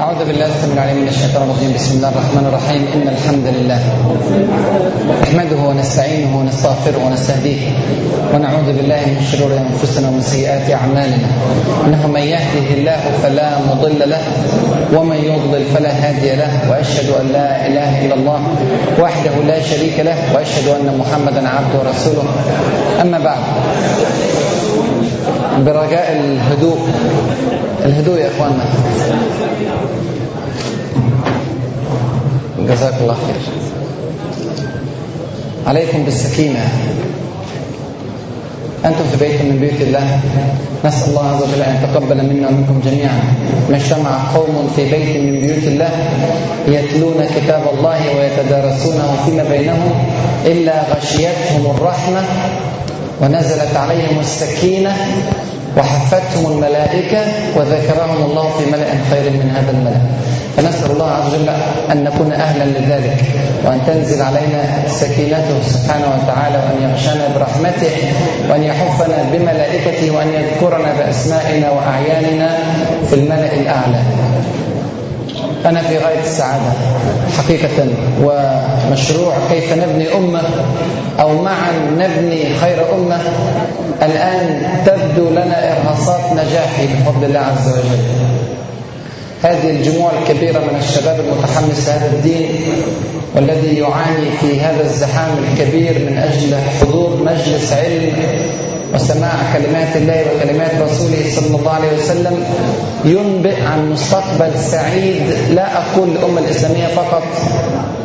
أعوذ بالله السميع العليم من الشيطان الرجيم. بسم الله الرحمن الرحيم. إن الحمد لله نحمده ونستعينه ونستغفره ونستهديه ونعوذ بالله من شرور أنفسنا ومن سيئات أعمالنا. إنه من يهده الله فلا مضل له ومن يضلل فلا هادي له. وأشهد أن لا إله إلا الله وحده لا شريك له وأشهد أن محمدا عبده ورسوله. أما بعد، برجاء الهدوء يا إخواننا. جزاك الله خير. عليكم بالسكينة، أنتم في بيت من بيوت الله. نسأل الله عز وجل أن يتقبل منا ومنكم جميعا. ما اجتمع قوم في بيت من بيوت الله يتلون كتاب الله ويتدارسونه فيما بينهم إلا غشيتهم الرحمة ونزلت عليهم السكينة وحفتهم الملائكة وذكرهم الله في ملأ خير من هذا الملأ. فنسأل الله عز وجل أن نكون أهلا لذلك وأن تنزل علينا سكينته سبحانه وتعالى وأن يغشانا برحمته وأن يحفنا بملائكته وأن يذكرنا بأسمائنا وأعياننا في الملأ الأعلى. أنا في غاية السعادة حقيقة، ومشروع كيف نبني أمة أو معا نبني خير أمة الآن تبدو لنا إرهاصات نجاحي بفضل الله عز وجل. هذه الجموع الكبيرة من الشباب المتحمس لهذا الدين والذي يعاني في هذا الزحام الكبير من أجل حضور مجلس علم وسماع كلمات الله وكلمات رسوله صلى الله عليه وسلم ينبئ عن مستقبل سعيد، لا أقول للأمة الإسلامية فقط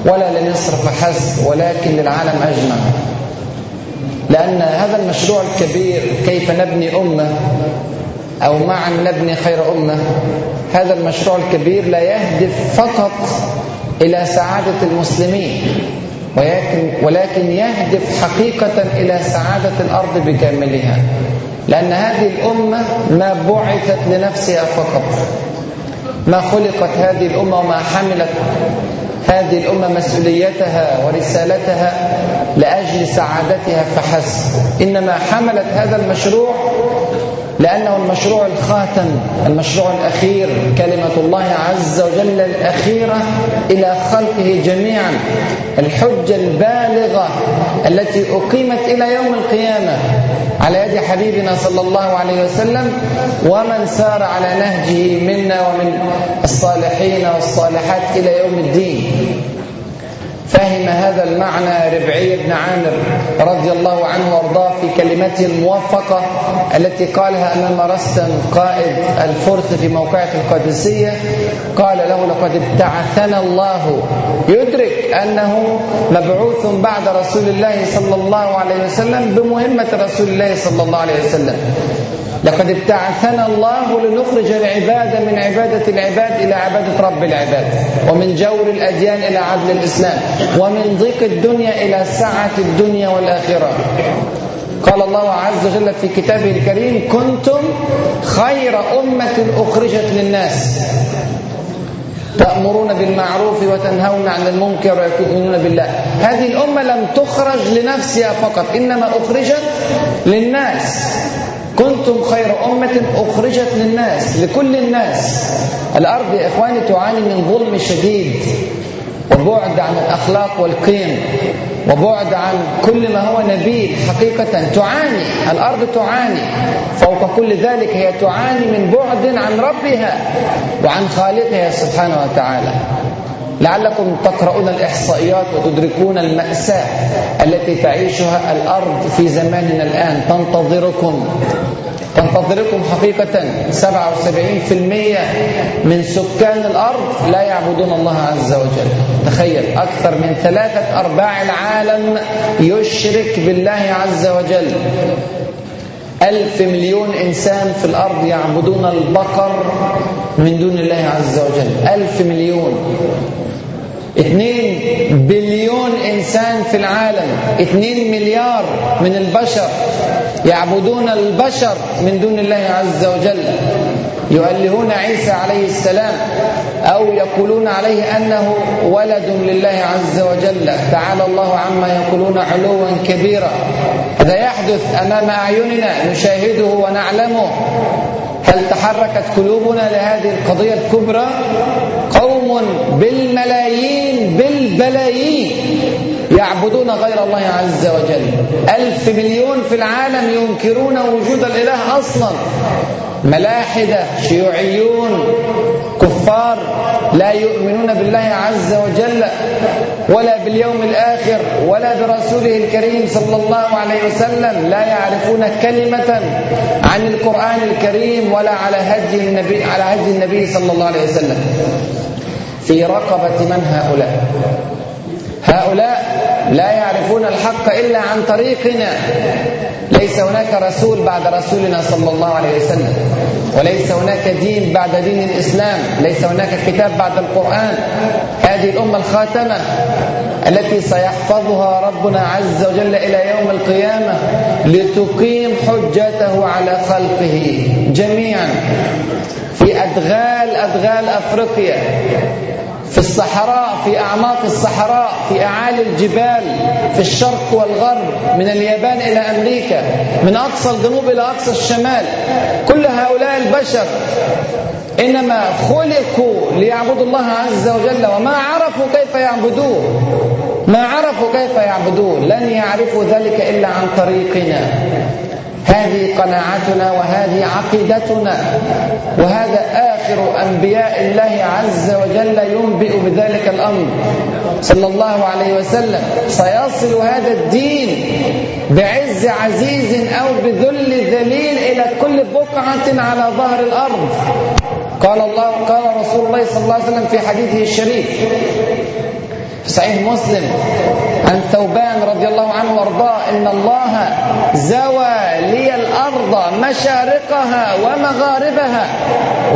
ولا لمصر فحسب ولكن للعالم أجمع. لأن هذا المشروع الكبير كيف نبني أمة أو معا نبني خير أمة، هذا المشروع الكبير لا يهدف فقط إلى سعادة المسلمين ولكن يهدف حقيقة إلى سعادة الأرض بكاملها. لأن هذه الأمة ما بعثت لنفسها فقط، ما خلقت هذه الأمة وما حملت هذه الأمة مسؤوليتها ورسالتها لأجل سعادتها فحسب، إنما حملت هذا المشروع لأنه المشروع الخاتم، المشروع الأخير، كلمة الله عز وجل الأخيرة إلى خلقه جميعا، الحجة البالغة التي أقيمت إلى يوم القيامة على يد حبيبنا صلى الله عليه وسلم ومن سار على نهجه منا ومن الصالحين والصالحات إلى يوم الدين. فهم هذا المعنى ربعي بن عامر رضي الله عنه وارضاه في كلمته الموفقة التي قالها أمام رستم قائد الفرس في موقعة القادسية. قال له: لقد ابتعثنا الله، يدرك أنه مبعوث بعد رسول الله صلى الله عليه وسلم بمهمة رسول الله صلى الله عليه وسلم. لقد ابتعثنا الله لنخرج العباد من عبادة العباد إلى عبادة رب العباد، ومن جور الأديان إلى عدل الإسلام، ومن ضيق الدنيا إلى سعة الدنيا والآخرة. قال الله عز وجل في كتابه الكريم: كنتم خير أمة أخرجت للناس تأمرون بالمعروف وتنهون عن المنكر وتؤمنون بالله. هذه الأمة لم تخرج لنفسها فقط إنما أخرجت للناس. كنتم خير أمة أخرجت للناس، لكل الناس. الأرض يا إخواني تعاني من ظلم شديد وبعد عن الأخلاق والقيم وبعد عن كل ما هو نبيل. حقيقة تعاني الأرض، تعاني فوق كل ذلك هي تعاني من بعد عن ربها وعن خالقها سبحانه وتعالى. لعلكم تقرؤون الإحصائيات وتدركون المأساة التي تعيشها الأرض في زماننا الآن. تنتظركم حقيقة 77% من سكان الأرض لا يعبدون الله عز وجل. تخيل، أكثر من 3/4 العالم يشرك بالله عز وجل. 1,000 مليون إنسان في الأرض يعبدون البقر من دون الله عز وجل. 1,000 مليون. 2 بليون إنسان في العالم، 2 مليار من البشر يعبدون البشر من دون الله عز وجل، يؤلهون عيسى عليه السلام أو يقولون عليه أنه ولد لله عز وجل. تعالى الله عما يقولون علوا كبيرا. هذا يحدث أمام أعيننا، نشاهده ونعلمه. هل تحركت قلوبنا لهذه القضية الكبرى؟ ملايين يعبدون غير الله عز وجل، 1,000,000,000 في العالم ينكرون وجود الإله أصلا، ملاحدة، شيوعيون، كفار لا يؤمنون بالله عز وجل ولا باليوم الآخر ولا برسوله الكريم صلى الله عليه وسلم، لا يعرفون كلمة عن القرآن الكريم ولا على هدي النبي صلى الله عليه وسلم. في رقبة من هؤلاء؟ هؤلاء لا يعرفون الحق إلا عن طريقنا، ليس هناك رسول بعد رسولنا صلى الله عليه وسلم، وليس هناك دين بعد دين الإسلام، ليس هناك كتاب بعد القرآن. هذه الأمة الخاتمة التي سيحفظها ربنا عز وجل إلى يوم القيامة لتقيم حجته على خلقه جميعا في أدغال أفريقيا، في الصحراء، في أعماق الصحراء، في أعالي الجبال، في الشرق والغرب، من اليابان إلى أمريكا، من أقصى الجنوب إلى أقصى الشمال. كل هؤلاء البشر إنما خلقوا ليعبدوا الله عز وجل، وما عرفوا كيف يعبدوه، لن يعرفوا ذلك إلا عن طريقنا. هذه قناعتنا وهذه عقيدتنا، وهذا آخر أنبياء الله عز وجل ينبئ بذلك الأمر صلى الله عليه وسلم. سيصل هذا الدين بعز عزيز أو بذل ذليل إلى كل بقعة على ظهر الأرض. قال رسول الله صلى الله عليه وسلم في حديثه الشريف في صحيح مسلم عن ثوبان رضي الله عنه وارضاه: إن الله زوى لي الأرض مشارقها ومغاربها،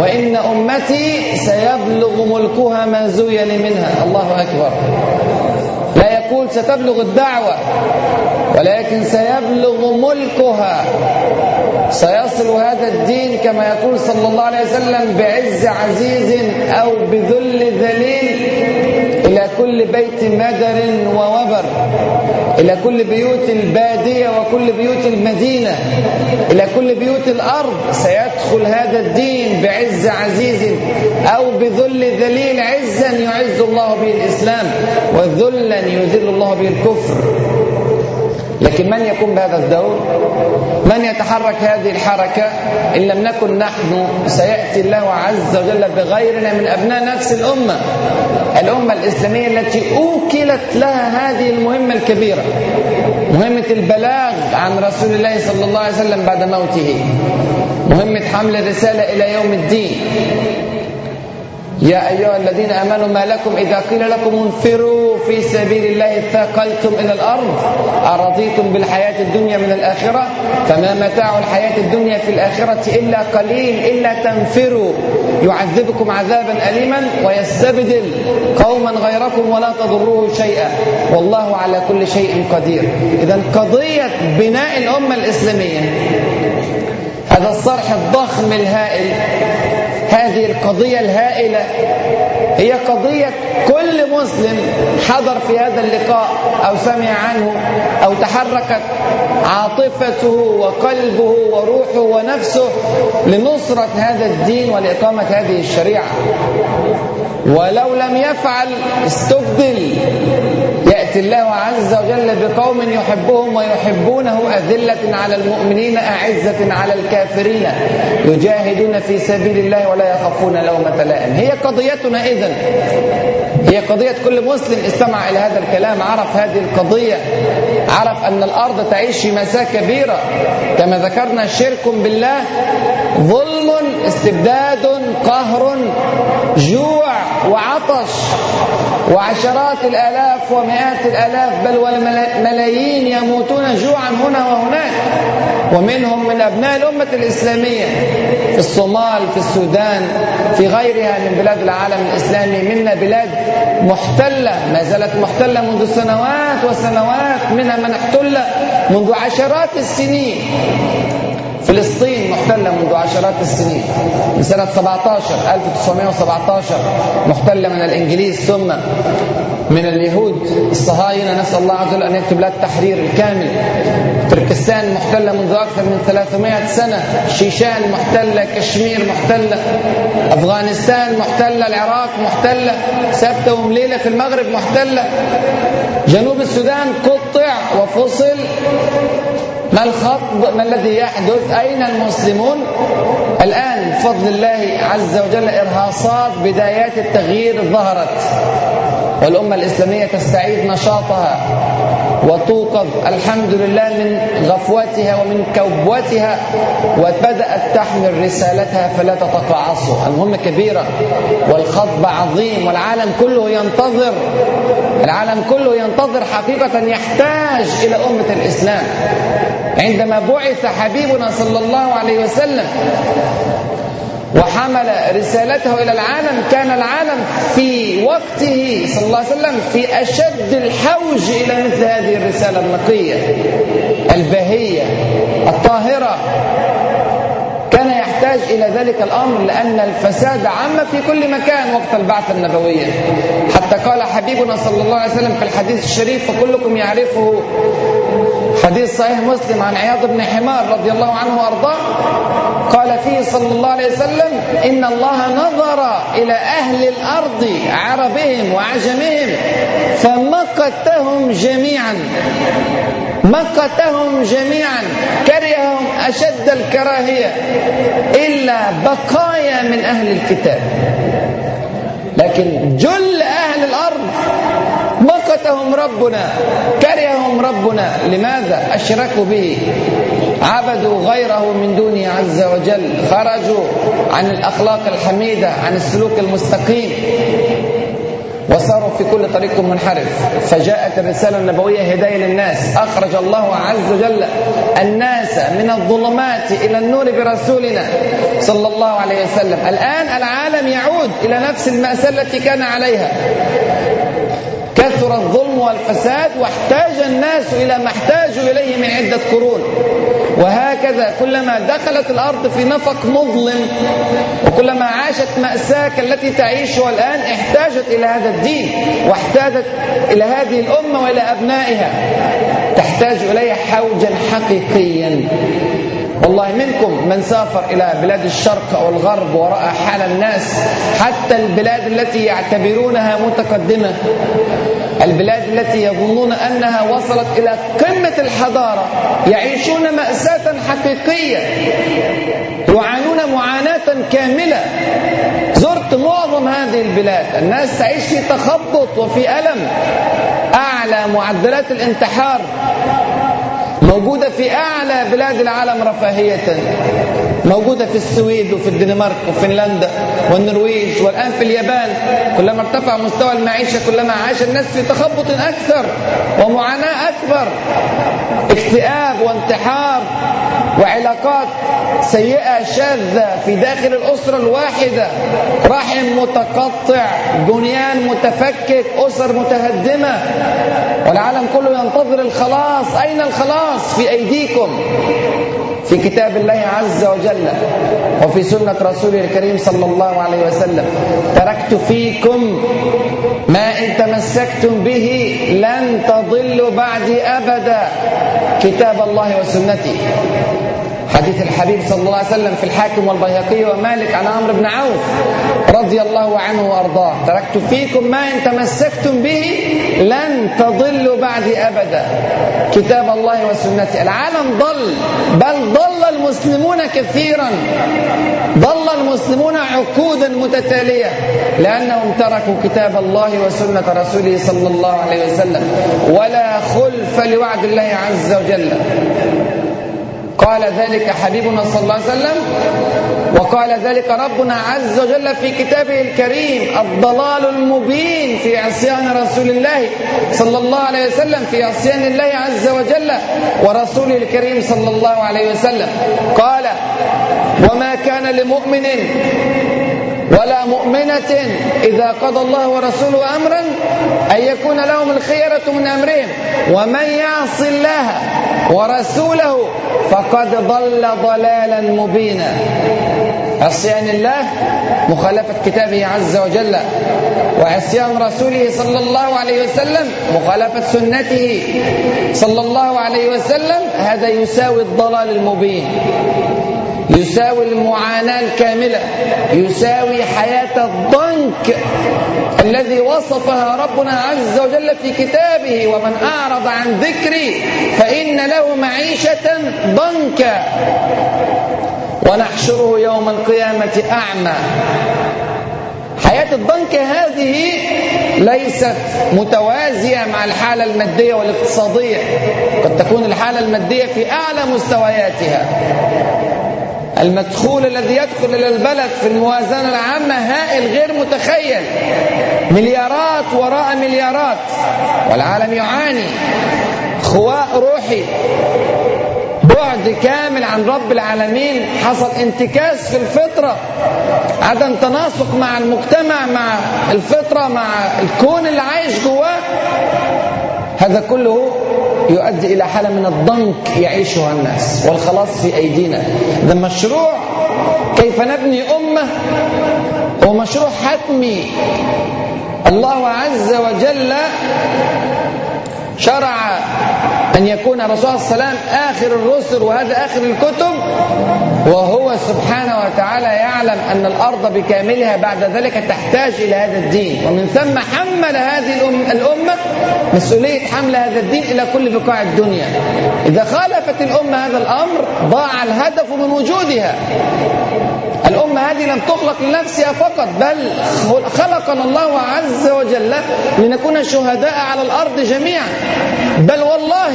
وإن أمتي سيبلغ ملكها ما زوي لي منها. الله أكبر. لا يقول ستبلغ الدعوة، ولكن سيبلغ ملكها. سيصل هذا الدين كما يقول صلى الله عليه وسلم بعز عزيز أو بذل ذليل إلى كل بيت مدر ووبر، إلى كل بيوت البادية وكل بيوت المدينة، إلى كل بيوت الأرض سيدخل هذا الدين بعز عزيز أو بذل ذليل، عزا يعز الله به الإسلام وذلا يذل الله به الكفر. لكن من يقوم بهذا الدور؟ من يتحرك هذه الحركة؟ إن لم نكن نحن سيأتي الله عز وجل بغيرنا من أبناء نفس الأمة الإسلامية التي أوكلت لها هذه المهمة الكبيرة، مهمة البلاغ عن رسول الله صلى الله عليه وسلم بعد موته، مهمة حمل الرسالة إلى يوم الدين. يا أيها الذين آمنوا ما لكم إذا قيل لكم انفروا في سبيل الله ثاقلتم إلى الأرض أرضيتم بالحياة الدنيا من الآخرة، فما متاع الحياة الدنيا في الآخرة إلا قليل. إلا تنفروا يعذبكم عذابا أليما ويستبدل قوما غيركم ولا تضروه شيئا، والله على كل شيء قدير. إذن قضية بناء الأمة الإسلامية، هذا الصرح الضخم الهائل، هذه القضية الهائلة، هي قضية كل مسلم حضر في هذا اللقاء أو سمع عنه أو تحركت عاطفته وقلبه وروحه ونفسه لنصرة هذا الدين ولإقامة هذه الشريعة. ولو لم يفعل استبدل، يأتي الله عز وجل بقوم يحبهم ويحبونه أذلة على المؤمنين أعزة على الكافرين يجاهدون في سبيل الله ولا يخافون لومة لائم. هي قضيتنا. إذن هي قضية كل مسلم استمع إلى هذا الكلام، عرف هذه القضية، عرف أن الأرض تعيش مساء كبيرة كما ذكرنا، شرك بالله، ظلم، استبداد، قهر، جوع وعطش، وعشرات الآلاف ومئات الآلاف بل والملايين يموتون جوعا هنا وهناك، ومنهم من أبناء الأمة الإسلامية في الصومال، في السودان، في غيرها من بلاد العالم الإسلامي. منا بلاد محتلة، ما زالت محتلة منذ سنوات وسنوات، منها من احتل منذ عشرات السنين. فلسطين محتلة منذ عشرات السنين. من سنة 1917 محتلة من الإنجليز ثم من اليهود الصهاينة، نسأل الله عز وجل أن يكتب لها التحرير الكامل. تركستان محتلة منذ أكثر من 300 سنة، شيشان محتلة، كشمير محتلة، أفغانستان محتلة، العراق محتلة، سبتة ومليلة في المغرب محتلة، جنوب السودان قطع وفصل. ما الخطب؟ ما الذي يحدث؟ أين المسلمون؟ الآن بفضل الله عز وجل إرهاصات بدايات التغيير ظهرت، والأمة الإسلامية تستعيد نشاطها وتوقظ الحمد لله من غفوتها ومن كبوتها، وبدأت تحمل رسالتها فلا تتقاعصوا. المهمة كبيرة والخطب عظيم، والعالم كله ينتظر، العالم كله ينتظر حقيقة، يحتاج إلى أمة الإسلام. عندما بعث حبيبنا صلى الله عليه وسلم وحمل رسالته إلى العالم، كان العالم في وقته صلى الله عليه وسلم في أشد الحوج إلى مثل هذه الرسالة النقية البهية الطاهرة. كان يحتاج إلى ذلك الأمر لأن الفساد عام في كل مكان وقت البعث النبوية، حتى قال حبيبنا صلى الله عليه وسلم في الحديث الشريف وكلكم يعرفه، حديث صحيح مسلم عن عياض بن حمار رضي الله عنه وأرضاه، قال فيه صلى الله عليه وسلم: إن الله نظر إلى أهل الأرض عربهم وعجمهم فمقتهم جميعا، مقتهم جميعا، كرههم أشد الكراهية، إلا بقايا من أهل الكتاب. لكن جل أهل الأرض مقتهم ربنا، كرههم ربنا. لماذا؟ أشركوا به، عبدوا غيره من دونه عز وجل، خرجوا عن الأخلاق الحميدة، عن السلوك المستقيم، وصاروا في كل طريق منحرف. فجاءت الرسالة النبوية هداية للناس، أخرج الله عز وجل الناس من الظلمات إلى النور برسولنا صلى الله عليه وسلم. الآن العالم يعود إلى نفس المأساة التي كان عليها، كثر الظلم والفساد، واحتاج الناس إلى ما احتاجوا إليه من عدة قرون. وهكذا كلما دخلت الأرض في نفق مظلم، وكلما عاشت مأساة التي تعيشها الآن، احتاجت إلى هذا الدين، واحتاجت إلى هذه الأمة وإلى أبنائها، تحتاج إليها حوجا حقيقيا. والله منكم من سافر إلى بلاد الشرق أو الغرب ورأى حال الناس، حتى البلاد التي يعتبرونها متقدمة، البلاد التي يظنون أنها وصلت إلى قمة الحضارة، يعيشون مأساة حقيقية، يعانون معاناة كاملة. زرت معظم هذه البلاد، الناس تعيش في تخبط وفي ألم، أعلى معدلات الانتحار موجودة في أعلى بلاد العالم رفاهية، موجودة في السويد وفي الدنمارك وفنلندا والنرويج، والآن في اليابان. كلما ارتفع مستوى المعيشة كلما عاش الناس في تخبط أكثر ومعاناة أكبر، اكتئاب وانتحار وعلاقات سيئة شاذة في داخل الأسرة الواحدة، رحم متقطع، بنيان متفكك، أسر متهدمة. والعالم كله ينتظر الخلاص. أين الخلاص؟ في أيديكم، في كتاب الله عز وجل وفي سنة رسوله الكريم صلى الله عليه وسلم. تركت فيكم ما إن تمسكتم به لن تضلوا بعدي أبدا، كتاب الله وسنتي. حديث الحبيب صلى الله عليه وسلم في الحاكم والبيهقي ومالك عن عمرو بن عوف رضي الله عنه وأرضاه: تركت فيكم ما إن تمسكتم به لن تضلوا بعدي أبدا، كتاب الله وسنتي. العالم ضل، بل ضل المسلمون كثيرا، ضل المسلمون عقودا متتالية، لأنهم تركوا كتاب الله وسنة رسوله صلى الله عليه وسلم، ولا خلف لوعد الله عز وجل. قال ذلك حبيبنا صلى الله عليه وسلم، وقال ذلك ربنا عز وجل في كتابه الكريم: الضلال المبين في عصيان رسول الله صلى الله عليه وسلم، في عصيان الله عز وجل ورسوله الكريم صلى الله عليه وسلم. قال: وما كان لمؤمن ولا مؤمنة إذا قضى الله ورسوله أمرا أن يكون لهم الخيرة من أمرهم، ومن يعص الله ورسوله فقد ضل ضلالا مبينا. عصيان الله مخالفة كتابه عز وجل، وعصيان رسوله صلى الله عليه وسلم مخالفة سنته صلى الله عليه وسلم، هذا يساوي الضلال المبين، يساوي المعاناة الكاملة، يساوي حياة الضنك الذي وصفها ربنا عز وجل في كتابه: ومن أعرض عن ذكري فإن له معيشة ضنكا ونحشره يوم القيامة أعمى. حياة الضنك هذه ليست متوازية مع الحالة المادية والاقتصادية، قد تكون الحالة المادية في أعلى مستوياتها، المدخول الذي يدخل إلى البلد في الموازنة العامة هائل غير متخيل، مليارات وراء مليارات، والعالم يعاني خواء روحي، بعد كامل عن رب العالمين، حصل انتكاس في الفطرة، عدم تناسق مع المجتمع، مع الفطرة، مع الكون اللي عايش جواه، هذا كله يؤدي إلى حالة من الضنك يعيشها الناس. والخلاص في أيدينا، ده مشروع كيف نبني أمة، ومشروع حتمي. الله عز وجل شرع أن يكون الرسول صلى الله عليه وسلم آخر الرسل، وهذا آخر الكتب، وهو سبحانه وتعالى يعلم أن الأرض بكاملها بعد ذلك تحتاج إلى هذا الدين، ومن ثم حمل هذه الأمة مسؤولية حمل هذا الدين إلى كل بقاع الدنيا. إذا خالفت الأمة هذا الأمر ضاع الهدف من وجودها. الأمة هذه لم تخلق لنفسها فقط، بل خلقنا الله عز وجل لنكون شهداء على الأرض جميعا، بل والله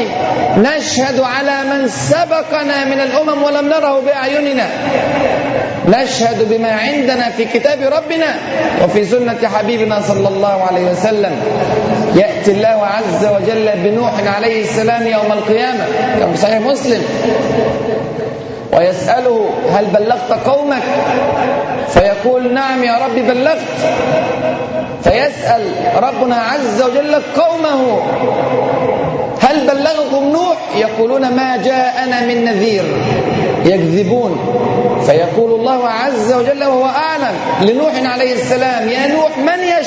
نشهد على من سبقنا من الأمم ولم نره بأعيننا، نشهد بما عندنا في كتاب ربنا وفي سنة حبيبنا صلى الله عليه وسلم. يأتي الله عز وجل بنوح عليه السلام يوم القيامة كما صحيح مسلم ويسأله: هل بلغت قومك؟ فيقول: نعم يا رب بلغت. فيسأل ربنا عز وجل قومه: هل بلغكم نوح؟ يقولون: ما جاءنا من نذير، يكذبون. فيقول الله عز وجل وهو أعلم لنوح عليه السلام: يا نوح من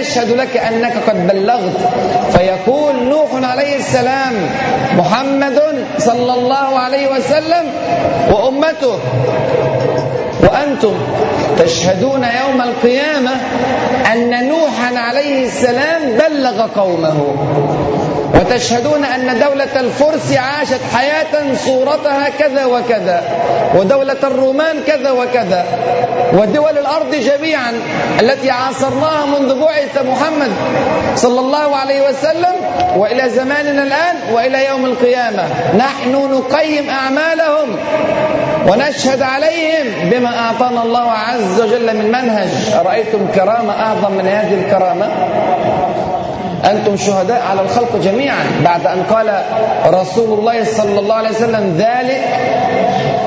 يشهد لك أنك قد بلغت؟ فيقول نوح عليه السلام: محمد صلى الله عليه وسلم وأمته، وأنتم تشهدون يوم القيامة أن نوحا عليه السلام بلغ قومه، وتشهدون أن دولة الفرس عاشت حياة صورتها كذا وكذا، ودولة الرومان كذا وكذا، ودول الأرض جميعا التي عاصرناها منذ بعث محمد صلى الله عليه وسلم وإلى زماننا الآن وإلى يوم القيامة، نحن نقيم أعمالهم ونشهد عليهم بما أعطانا الله عز وجل من منهج. أرأيتم كرامة أعظم من هذه الكرامة؟ أنتم شهداء على الخلق جميعا. بعد أن قال رسول الله صلى الله عليه وسلم ذلك،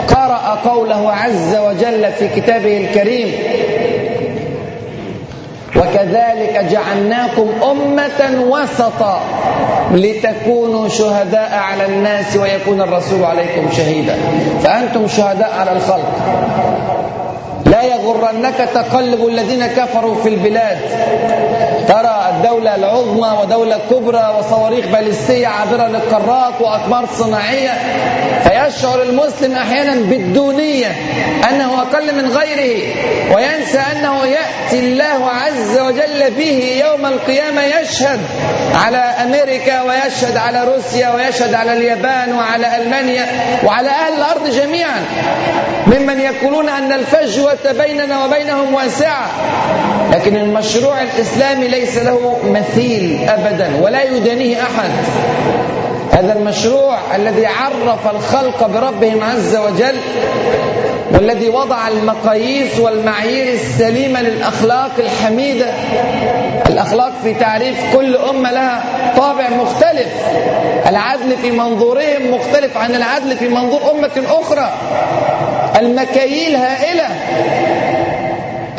قرأ قوله عز وجل في كتابه الكريم: وكذلك جعلناكم أمة وسطا لتكونوا شهداء على الناس ويكون الرسول عليكم شهيدا. فأنتم شهداء على الخلق. لا يغرنك تقلب الذين كفروا في البلاد، ترى الدولة العظمى ودولة كبرى وصواريخ باليستية عابرة للقارات وأقمار صناعية، فيشعر المسلم أحيانا بالدونية، أنه أقل من غيره، وينسى أنه يأتي الله عز وجل به يوم القيامة يشهد على أمريكا، ويشهد على روسيا، ويشهد على اليابان، وعلى ألمانيا، وعلى أهل الأرض جميعا، ممن يقولون أن الفجوة بيننا وبينهم واسعة. لكن المشروع الإسلامي ليس له مثيل أبدا ولا يدانيه أحد. هذا المشروع الذي عرف الخلق بربهم عز وجل، والذي وضع المقاييس والمعايير السليمة للأخلاق الحميدة. الأخلاق في تعريف كل أمة لها طابع مختلف، العدل في منظورهم مختلف عن العدل في منظور أمة أخرى، المكاييل هائلة،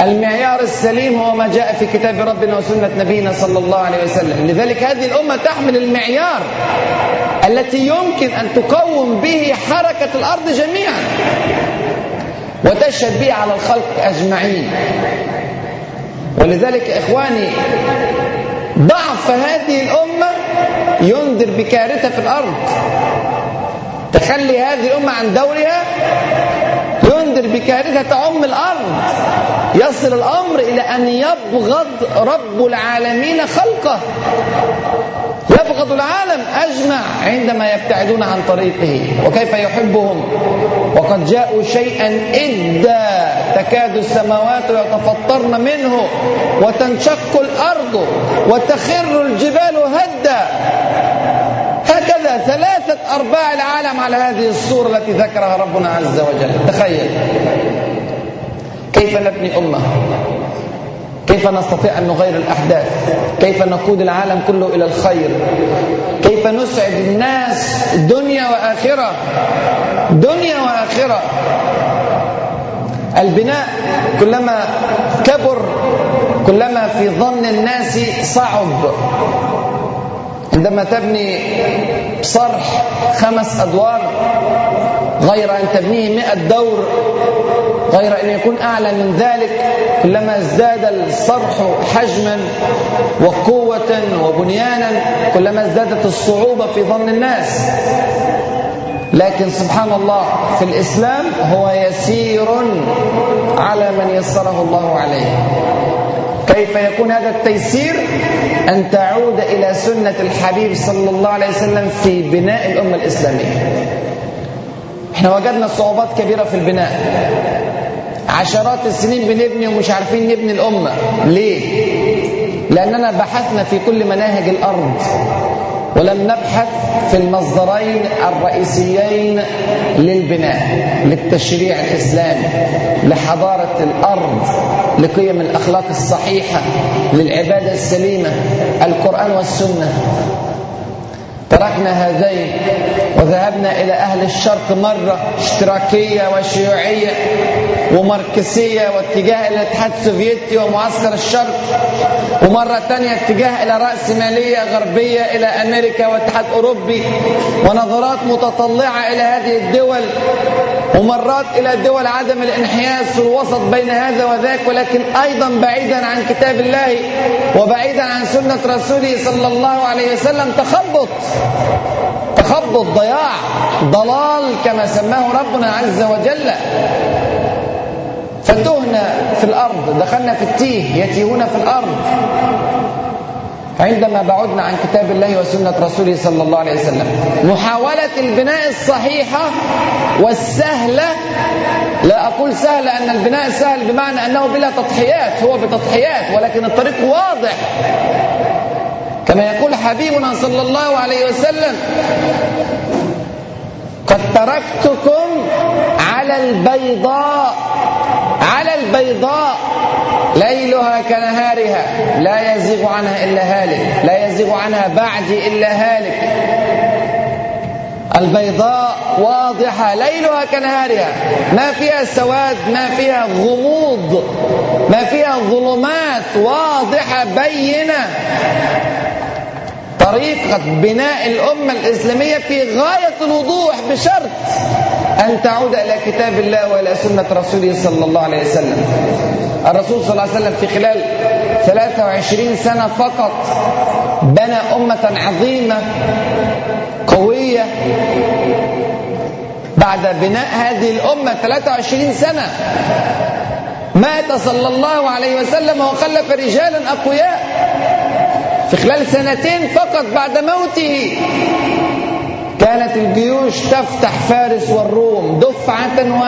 المعيار السليم هو ما جاء في كتاب ربنا وسنة نبينا صلى الله عليه وسلم. لذلك هذه الأمة تحمل المعيار التي يمكن أن تقوم به حركة الأرض جميعا وتشهد به على الخلق أجمعين. ولذلك إخواني ضعف هذه الأمة ينذر بكارثة في الأرض. تخلي هذه الأمة عن دورها ينذر بكارثة تعم الأرض. يصل الأمر إلى أن يبغض رب العالمين خلقه، يبغض العالم أجمع عندما يبتعدون عن طريقه. وكيف يحبهم وقد جاءوا شيئا إدا تكاد السماوات يتفطرن منه وتنشق الأرض وتخر الجبال هدا. هكذا ثلاثة أرباع العالم على هذه الصورة التي ذكرها ربنا عز وجل. تخيل كيف نبني أمة، كيف نستطيع أن نغير الأحداث، كيف نقود العالم كله إلى الخير، كيف نسعد الناس دنيا وآخرة. دنيا وآخرة. البناء كلما كبر كلما في ظن الناس صعب. عندما تبني صرح 5 أدوار غير أن تبنيه 100 دور، غير أن يكون أعلى من ذلك، كلما ازداد الصرح حجما وقوة وبنيانا كلما ازدادت الصعوبة في ظن الناس. لكن سبحان الله في الإسلام هو يسير على من يسره الله عليه. كيف يكون هذا التيسير؟ أن تعود إلى سنة الحبيب صلى الله عليه وسلم في بناء الأمة الإسلامية. احنا وجدنا صعوبات كبيرة في البناء، عشرات السنين بنبني ومش عارفين نبني الأمة. ليه؟ لأننا بحثنا في كل مناهج الأرض ولم نبحث في المصدرين الرئيسيين للبناء، للتشريع الإسلامي، لحضارة الأرض، لقيم الأخلاق الصحيحة، للعبادة السليمة، القرآن والسنة. تركنا هذين وذهبنا إلى أهل الشرق مرة اشتراكية وشيوعية وماركسية واتجاه إلى الاتحاد السوفيتي ومعسكر الشرق، ومرة تانية اتجاه إلى رأسمالية غربية، إلى أمريكا واتحاد أوروبي ونظرات متطلعة إلى هذه الدول، ومرات إلى دول عدم الانحياز والوسط بين هذا وذاك، ولكن أيضا بعيدا عن كتاب الله وبعيدا عن سنة رسوله صلى الله عليه وسلم. تخبط، ضياع، ضلال كما سماه ربنا عز وجل. فتهنا في الأرض، دخلنا في التيه، يتيهون في الأرض. عندما بعدنا عن كتاب الله وسنة رسوله صلى الله عليه وسلم، محاولة البناء الصحيحة والسهلة، لا أقول سهلة أن البناء سهل بمعنى أنه بلا تضحيات، هو بتضحيات، ولكن الطريق واضح. كما يقول حبيبنا صلى الله عليه وسلم: قد تركتكم على البيضاء، على البيضاء ليلها كنهارها لا يزيغ عنها إلا هالك، لا يزيغ عنها بعدي إلا هالك. البيضاء واضحة ليلها كنهارها، ما فيها سواد، ما فيها غموض، ما فيها ظلمات، واضحة بينة. طريقة بناء الأمة الإسلامية في غاية الوضوح، بشرط أن تعود إلى كتاب الله وإلى سنة رسوله صلى الله عليه وسلم. الرسول صلى الله عليه وسلم في خلال 23 سنة فقط بنى أمة عظيمة قوية. بعد بناء هذه الأمة 23 سنة مات صلى الله عليه وسلم وخلف رجالا أقوياء. في خلال 2 فقط بعد موته كانت الجيوش تفتح فارس والروم دفعة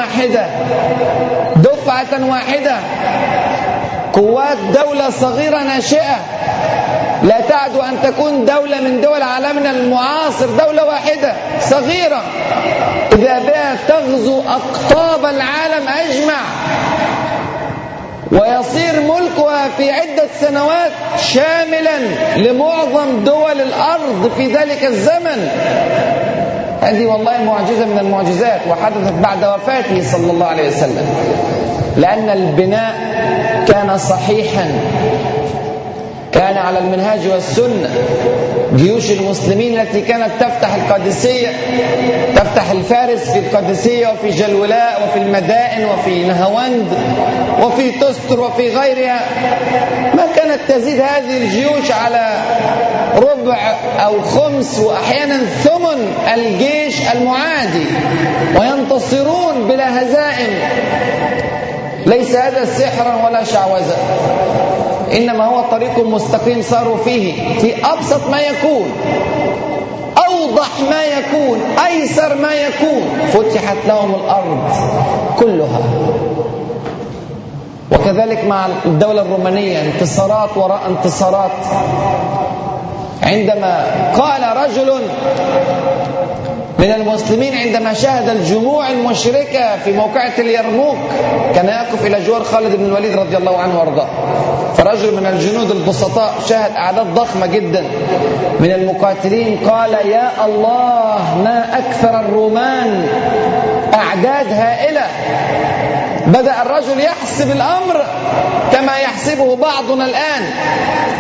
واحدة. قوات دولة صغيرة ناشئة لا تعد أن تكون دولة من دول عالمنا المعاصر، دولة واحدة صغيرة إذا بها تغزو أقطاب العالم أجمع، ويصير ملكها في عدة سنوات شاملا لمعظم دول الأرض في ذلك الزمن. هذه والله معجزة من المعجزات، وحدثت بعد وفاته صلى الله عليه وسلم، لأن البناء كان صحيحا، كان على المنهاج والسنة. جيوش المسلمين التي كانت تفتح القادسية، تفتح الفارس في القادسية وفي جلولاء وفي المدائن وفي نهاوند وفي تستر وفي غيرها، ما كانت تزيد هذه الجيوش على ربع أو خمس وأحيانا ثمن الجيش المعادي، وينتصرون بلا هزائم. ليس هذا سحرا ولا شعوذة، إنما هو طريق مستقيم صاروا فيه في أبسط ما يكون، أوضح ما يكون، أيسر ما يكون. فتحت لهم الأرض كلها. وكذلك مع الدولة الرومانية انتصارات وراء انتصارات. عندما قال رجل من المسلمين عندما شاهد الجموع المشركة في موقعة اليرموك، كان يقف إلى جوار خالد بن الوليد رضي الله عنه وارضاه، فرجل من الجنود البسطاء شاهد أعداد ضخمة جدا من المقاتلين، قال: يا الله، ما أكثر الرومان، أعداد هائلة. بدأ الرجل يحسب الأمر كما يحسبه بعضنا الآن،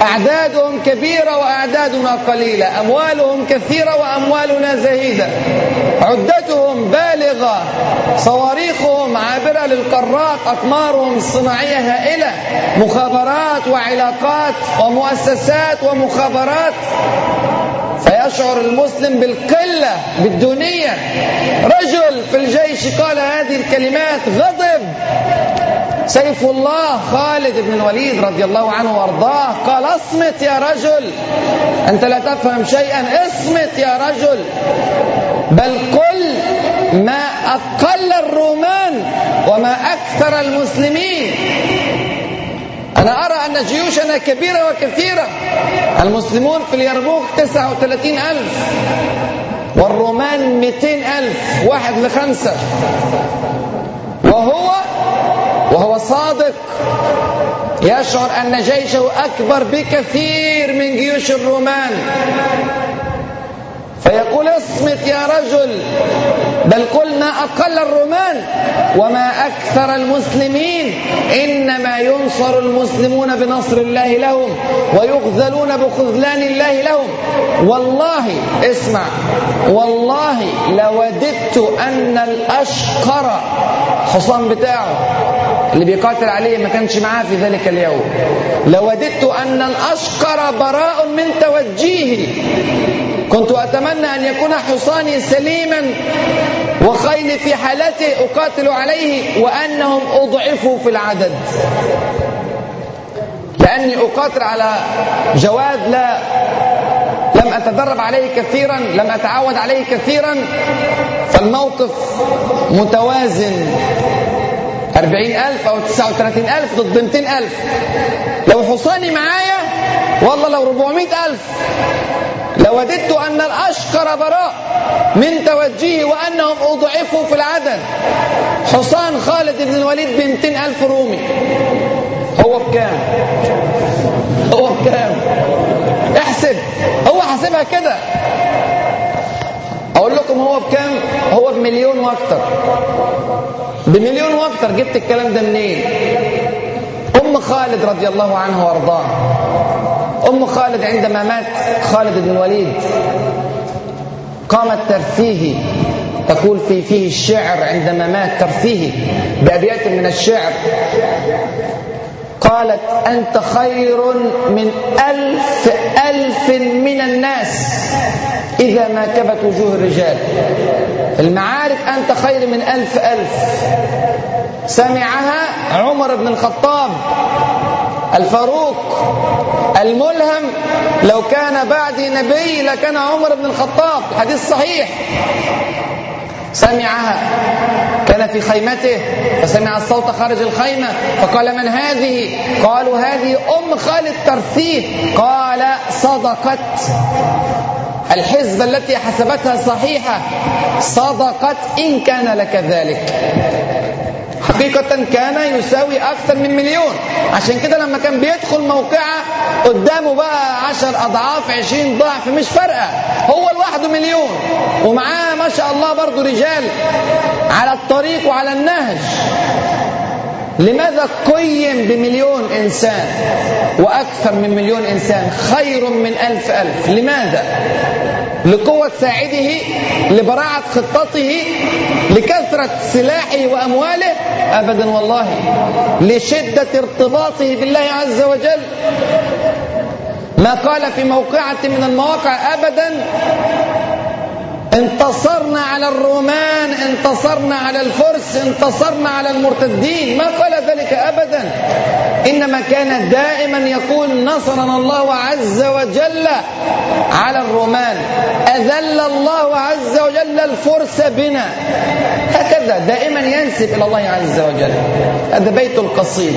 أعدادهم كبيرة وأعدادنا قليلة، أموالهم كثيرة وأموالنا زهيدة، عدتهم بالغة، صواريخهم عابرة للقارات، أقمارهم الصناعية هائلة، مخابرات وعلاقات ومؤسسات ومخابرات. فيشعر المسلم بالقلة بالدونية. رجل في الجيش قال هذه الكلمات غضب. سيف الله خالد بن الوليد رضي الله عنه وارضاه قال: اصمت يا رجل، أنت لا تفهم شيئا، اصمت يا رجل، بل قل ما أقل الرومان وما أكثر المسلمين. أنا أرى أن جيوشنا كبيرة وكثيرة، المسلمون في اليرموك 39,000 والرومان 200,000، 1:5. وهو صادق، يشعر أن جيشه أكبر بكثير من جيوش الرومان، فيقول: اصمت يا رجل، بل قل ما أقل الرومان وما أكثر المسلمين. إنما ينصر المسلمون بنصر الله لهم، ويخذلون بخذلان الله لهم. والله، اسمع، والله لوددت أن الأشقر، حصان بتاعه اللي بيقاتل عليه ما كانش معاه في ذلك اليوم، لوددت أن الأشقر براء من توجيهي، كنت أتمنى أن يكون حصاني سليما وخيلي في حالته أقاتل عليه، وأنهم أضعفوا في العدد، لأني أقاتل على جواد لم أتدرب عليه كثيرا، لم أتعود عليه كثيرا، فالموقف متوازن، 40,000 أو 39,000 ضد 200,000. لو حصاني معايا والله لو 400,000. لوددت أن الأشقر براء من توجيه وأنهم أضعفوا في العدد. حصان خالد بن الوليد ب200,000 رومي، هو بكام؟ احسب، هو حاسبها كده. أقول لكم هو بكام؟ هو ب2 مليون وأكتر. جبت الكلام ده منين؟ أم خالد رضي الله عنه وارضاه. أم خالد عندما مات خالد بن الوليد قامت ترفيهي، تقول فيه الشعر، عندما مات ترفيهي بأبيات من الشعر، قالت: أنت خير من 1,000 من الناس إذا ما كبت وجوه الرجال. المعارك أنت خير من 1,000. سمعها عمر بن الخطاب الفاروق الملهم: لو كان بعدي نبي لكان عمر بن الخطاب، حديث صحيح. سمعها، كان في خيمته فسمع الصوت خارج الخيمة، فقال: من هذه؟ قالوا: هذه أم خالد ترثيه. قال: صدقت، الحسبة التي حسبتها صحيحة، صدقت إن كان لك ذلك. حقيقة كان يساوي أكثر من 1,000,000، عشان كده لما كان بيدخل موقعة قدامه بقى 10 أضعاف 20 ضعف، مش فارقة، هو لوحده 1,000,000 ومعاه ما شاء الله برضو رجال على الطريق وعلى النهج. لماذا قيم ب1,000,000؟ إنسان وأكثر من مليون إنسان خير من 1000. لماذا؟ لقوة ساعده، لبراعة خطته، لكثرة سلاحه وأمواله؟ أبدا والله، لشدة ارتباطه بالله عز وجل. ما قال في موقعة من المواقع أبدا: انتصرنا على الرومان، انتصرنا على الفرس، انتصرنا على المرتدين. ما قال ذلك أبدا، إنما كان دائما يقول: نصرنا الله عز وجل على الرومان، أذل الله عز وجل الفرس بنا. هكذا دائما ينسب إلى الله عز وجل. هذا بيت القصيد.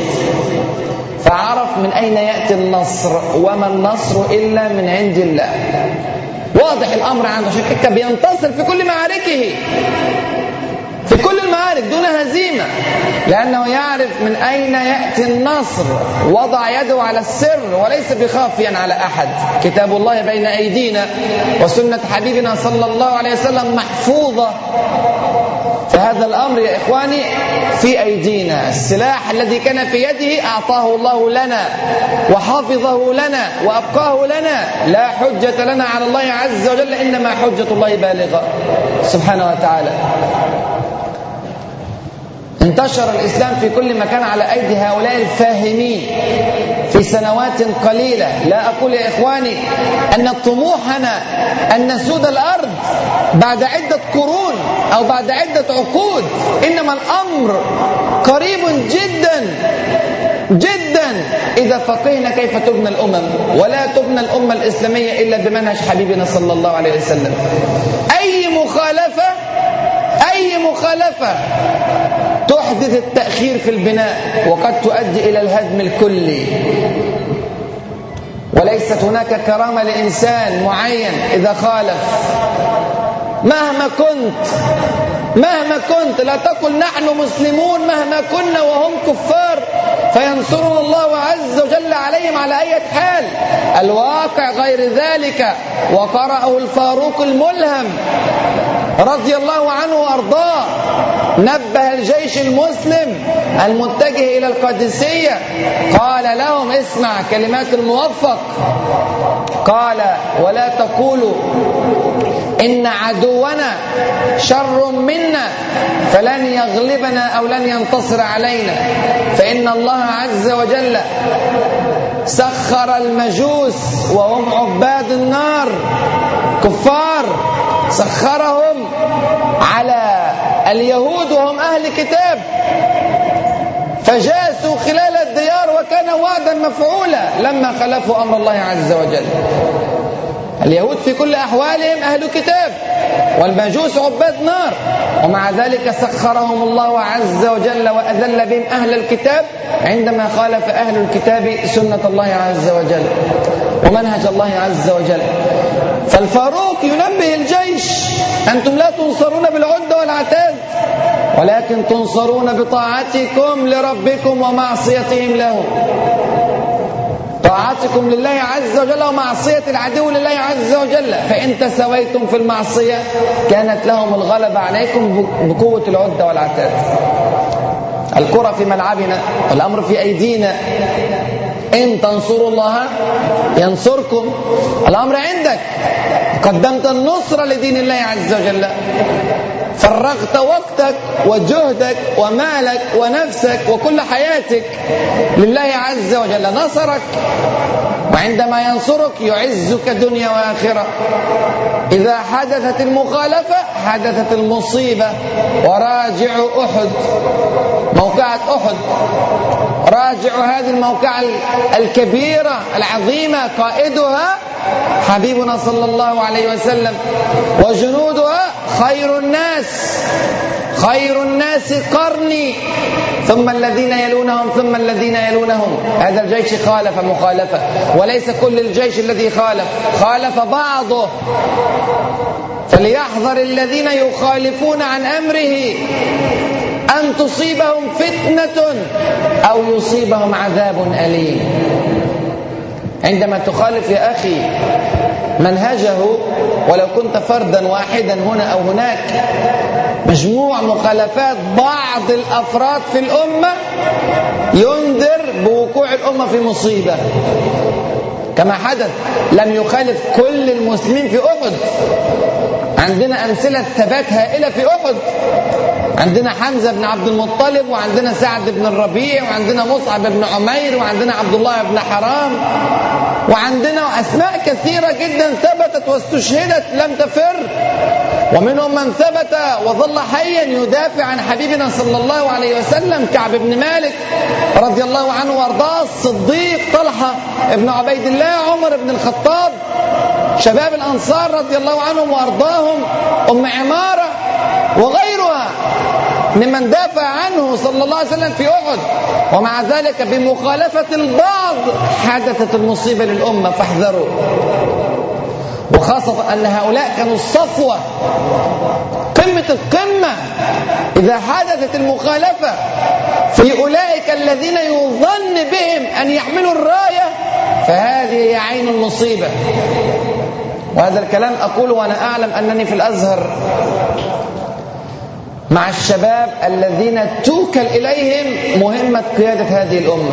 فعرف من أين يأتي النصر، وما النصر إلا من عند الله. واضح الأمر عنده، عشان كده بينتصر في كل معاركه، في كل المعارك دون هزيمة، لأنه يعرف من أين يأتي النصر. وضع يده على السر وليس بخافيا على أحد. كتاب الله بين أيدينا وسنة حبيبنا صلى الله عليه وسلم محفوظة. فهذا الأمر يا إخواني في أيدينا. السلاح الذي كان في يده أعطاه الله لنا وحفظه لنا وأبقاه لنا. لا حجة لنا على الله عز وجل، إنما حجة الله بالغة سبحانه وتعالى. انتشر الإسلام في كل مكان على أيدي هؤلاء الفاهمين في سنوات قليلة. لا أقول يا إخواني أن طموحنا أن نسود الأرض بعد عدة قرون أو بعد عدة عقود، إنما الأمر قريب جدا جدا إذا فقهنا كيف تبنى الأمم. ولا تبنى الأمة الإسلامية إلا بمنهج حبيبنا صلى الله عليه وسلم. أي مخالفة تحدث التأخير في البناء وقد تؤدي إلى الهدم الكلي. وليست هناك كرامة لإنسان معين إذا خالف مهما كنت. لا تقل نحن مسلمون مهما كنا وهم كفار، فينصرهم الله عز وجل عليهم على أي حال. الواقع غير ذلك، وقرأه الفاروق الملهم رضي الله عنه وأرضاه. نبه الجيش المسلم المتجه إلى القادسية، قال لهم: اسمع كلمات الموفق، قال: ولا تقولوا إن عدونا شر منا فلن يغلبنا أو لن ينتصر علينا، فإن الله عز وجل سخر المجوس وهم عباد النار كفار، سخرهم على اليهود وهم أهل كتاب، فجاسوا خلال الديار، وكان وعدا مفعولا لما خلفوا أمر الله عز وجل. اليهود في كل أحوالهم أهل كتاب، والمجوس عباد نار، ومع ذلك سخرهم الله عز وجل وأذل بهم أهل الكتاب عندما خالف أهل الكتاب سنة الله عز وجل ومنهج الله عز وجل. فالفاروق ينبه الجيش: أنتم لا تنصرون بالعدة والعتاد، ولكن تنصرون بطاعتكم لربكم ومعصيتهم له. طاعتكم لله عز وجل ومعصية العدو لله عز وجل. فإن تسويتم في المعصية كانت لهم الغلبة عليكم بقوة العدة والعتاد. الكرة في ملعبنا، الأمر في أيدينا. إن تنصروا الله ينصركم. الأمر عندك، قدمت النصرة لدين الله عز وجل، فرغت وقتك وجهدك ومالك ونفسك وكل حياتك لله عز وجل. نصرك، وعندما ينصرك يعزك دنيا وآخرة. إذا حدثت المخالفة حدثت المصيبة. وراجع أحد، موقعة أحد، راجع هذه الموقعة الكبيرة العظيمة، قائدها حبيبنا صلى الله عليه وسلم، وجنودها خير الناس قرني ثم الذين يلونهم ثم الذين يلونهم. هذا الجيش خالف مخالفة، وليس كل الجيش الذي خالف بعضه. فليحذر الذين يخالفون عن أمره أن تصيبهم فتنة أو يصيبهم عذاب أليم. عندما تخالف يا أخي منهجه ولو كنت فردا واحدا هنا أو هناك، مجموع مخالفات بعض الأفراد في الأمة ينذر بوقوع الأمة في مصيبة، كما حدث. لم يخالف كل المسلمين في أحد، عندنا أمثلة ثبات هائلة في أحد، عندنا حمزة بن عبد المطلب، وعندنا سعد بن الربيع، وعندنا مصعب بن عمير، وعندنا عبد الله بن حرام، وعندنا أسماء كثيرة جدا ثبتت واستشهدت لم تفر، ومنهم من ثبت وظل حيا يدافع عن حبيبنا صلى الله عليه وسلم، كعب بن مالك رضي الله عنه وارضاه، الصديق، طلحة بن عبيد الله، عمر بن الخطاب، شباب الأنصار رضي الله عنهم وارضاهم، أم عمارة وغيرها ممن دافع عنه صلى الله عليه وسلم في أحد. ومع ذلك بمخالفة البعض حدثت المصيبة للأمة، فاحذروا. وخاصة أن هؤلاء كانوا الصفوة، قمة القمة. إذا حدثت المخالفة في أولئك الذين يظن بهم أن يحملوا الراية، فهذه هي عين المصيبة. وهذا الكلام أقوله وأنا أعلم أنني في الأزهر مع الشباب الذين توكل إليهم مهمة قيادة هذه الأمة.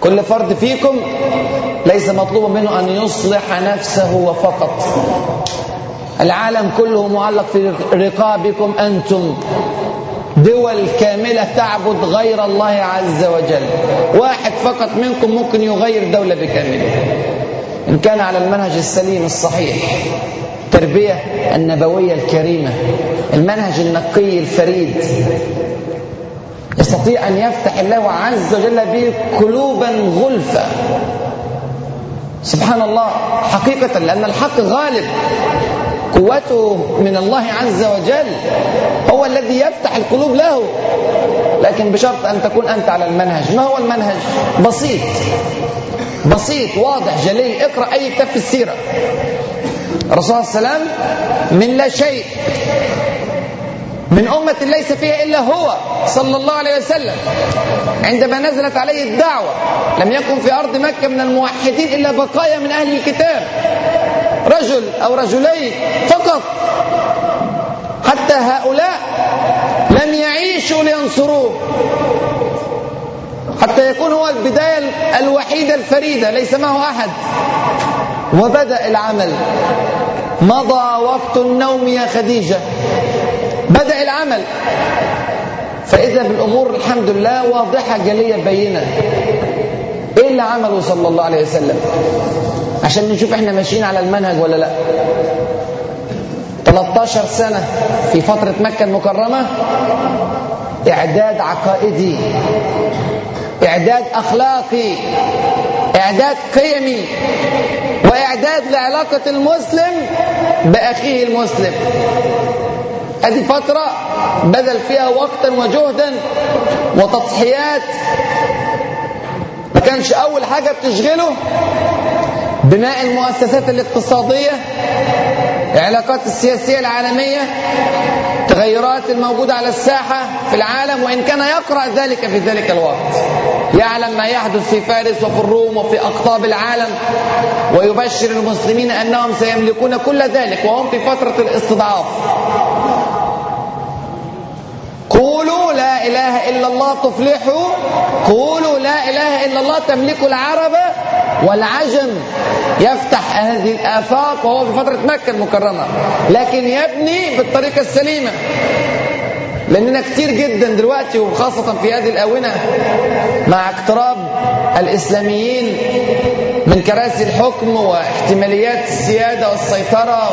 كل فرد فيكم ليس مطلوب منه أن يصلح نفسه وفقط، العالم كله معلق في رقابكم أنتم، دول كاملة تعبد غير الله عز وجل، واحد فقط منكم ممكن يغير دولة بكاملة إن كان على المنهج السليم الصحيح، التربية النبوية الكريمة، المنهج النقي الفريد، يستطيع أن يفتح الله عز وجل به قلوبا غلفة. سبحان الله حقيقة، لأن الحق غالب، قوته من الله عز وجل، هو الذي يفتح القلوب له، لكن بشرط أن تكون أنت على المنهج. ما هو المنهج؟ بسيط واضح جلي. اقرأ أي كتاب في السيرة، الرسول عليه السلام من لا شيء، من أمة ليس فيها إلا هو صلى الله عليه وسلم، عندما نزلت عليه الدعوة لم يكن في أرض مكة من الموحدين إلا بقايا من أهل الكتاب، رجل أو رجلين فقط، حتى هؤلاء لم يعيشوا لينصروه، حتى يكون هو البداية الوحيدة الفريدة ليس معه أحد. وبدأ العمل، مضى وقت النوم يا خديجة، بدأ العمل، فإذا بالأمور الحمد لله واضحة جلية بينة. إيه اللي عمله صلى الله عليه وسلم عشان نشوف إحنا ماشيين على المنهج ولا لا؟ 13 سنة في فترة مكة المكرمة، إعداد عقائدي، إعداد أخلاقي، إعداد قيمي، وإعداد لعلاقة المسلم بأخيه المسلم. هذه فترة بذل فيها وقتا وجهدا وتضحيات، ما كانش أول حاجة بتشغله بناء المؤسسات الاقتصادية، العلاقات السياسية العالمية، التغيرات الموجودة على الساحة في العالم، وإن كان يقرأ ذلك في ذلك الوقت، يعلم ما يحدث في فارس وفي الروم وفي أقطاب العالم، ويبشر المسلمين أنهم سيملكون كل ذلك وهم في فترة الاستضعاف. قولوا لا إله إلا الله تفلحوا، قولوا لا إله إلا الله تملك العرب والعجم. يفتح هذه الآفاق وهو في فترة مكة المكرمة، لكن يبني بالطريقة السليمة، لأننا كتير جدا دلوقتي وخاصة في هذه الآونة مع اقتراب الإسلاميين من كراسي الحكم واحتماليات السيادة والسيطرة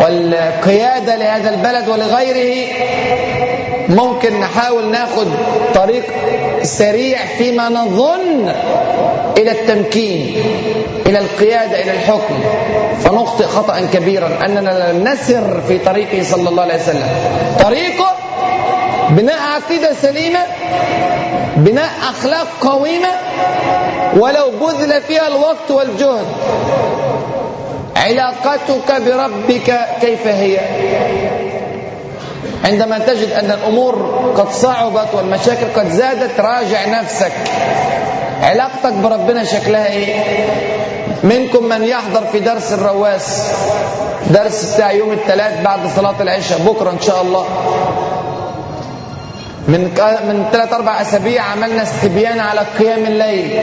والقيادة لهذا البلد ولغيره، ممكن نحاول ناخد طريق سريع فيما نظن إلى التمكين، إلى القيادة، إلى الحكم، فنخطئ خطأ كبيرا أننا لم نسر في طريقه صلى الله عليه وسلم، طريقه بناء عقيدة سليمة، بناء أخلاق قويمة، ولو بذل فيها الوقت والجهد. علاقتك بربك كيف هي؟ عندما تجد أن الأمور قد صعبت والمشاكل قد زادت، راجع نفسك، علاقتك بربنا شكلها ايه؟ منكم من يحضر في درس الرواس، درس بتاع يوم الثلاث بعد صلاة العشاء بكرة ان شاء الله. من 3-4 أسابيع عملنا استبيان على قيام الليل.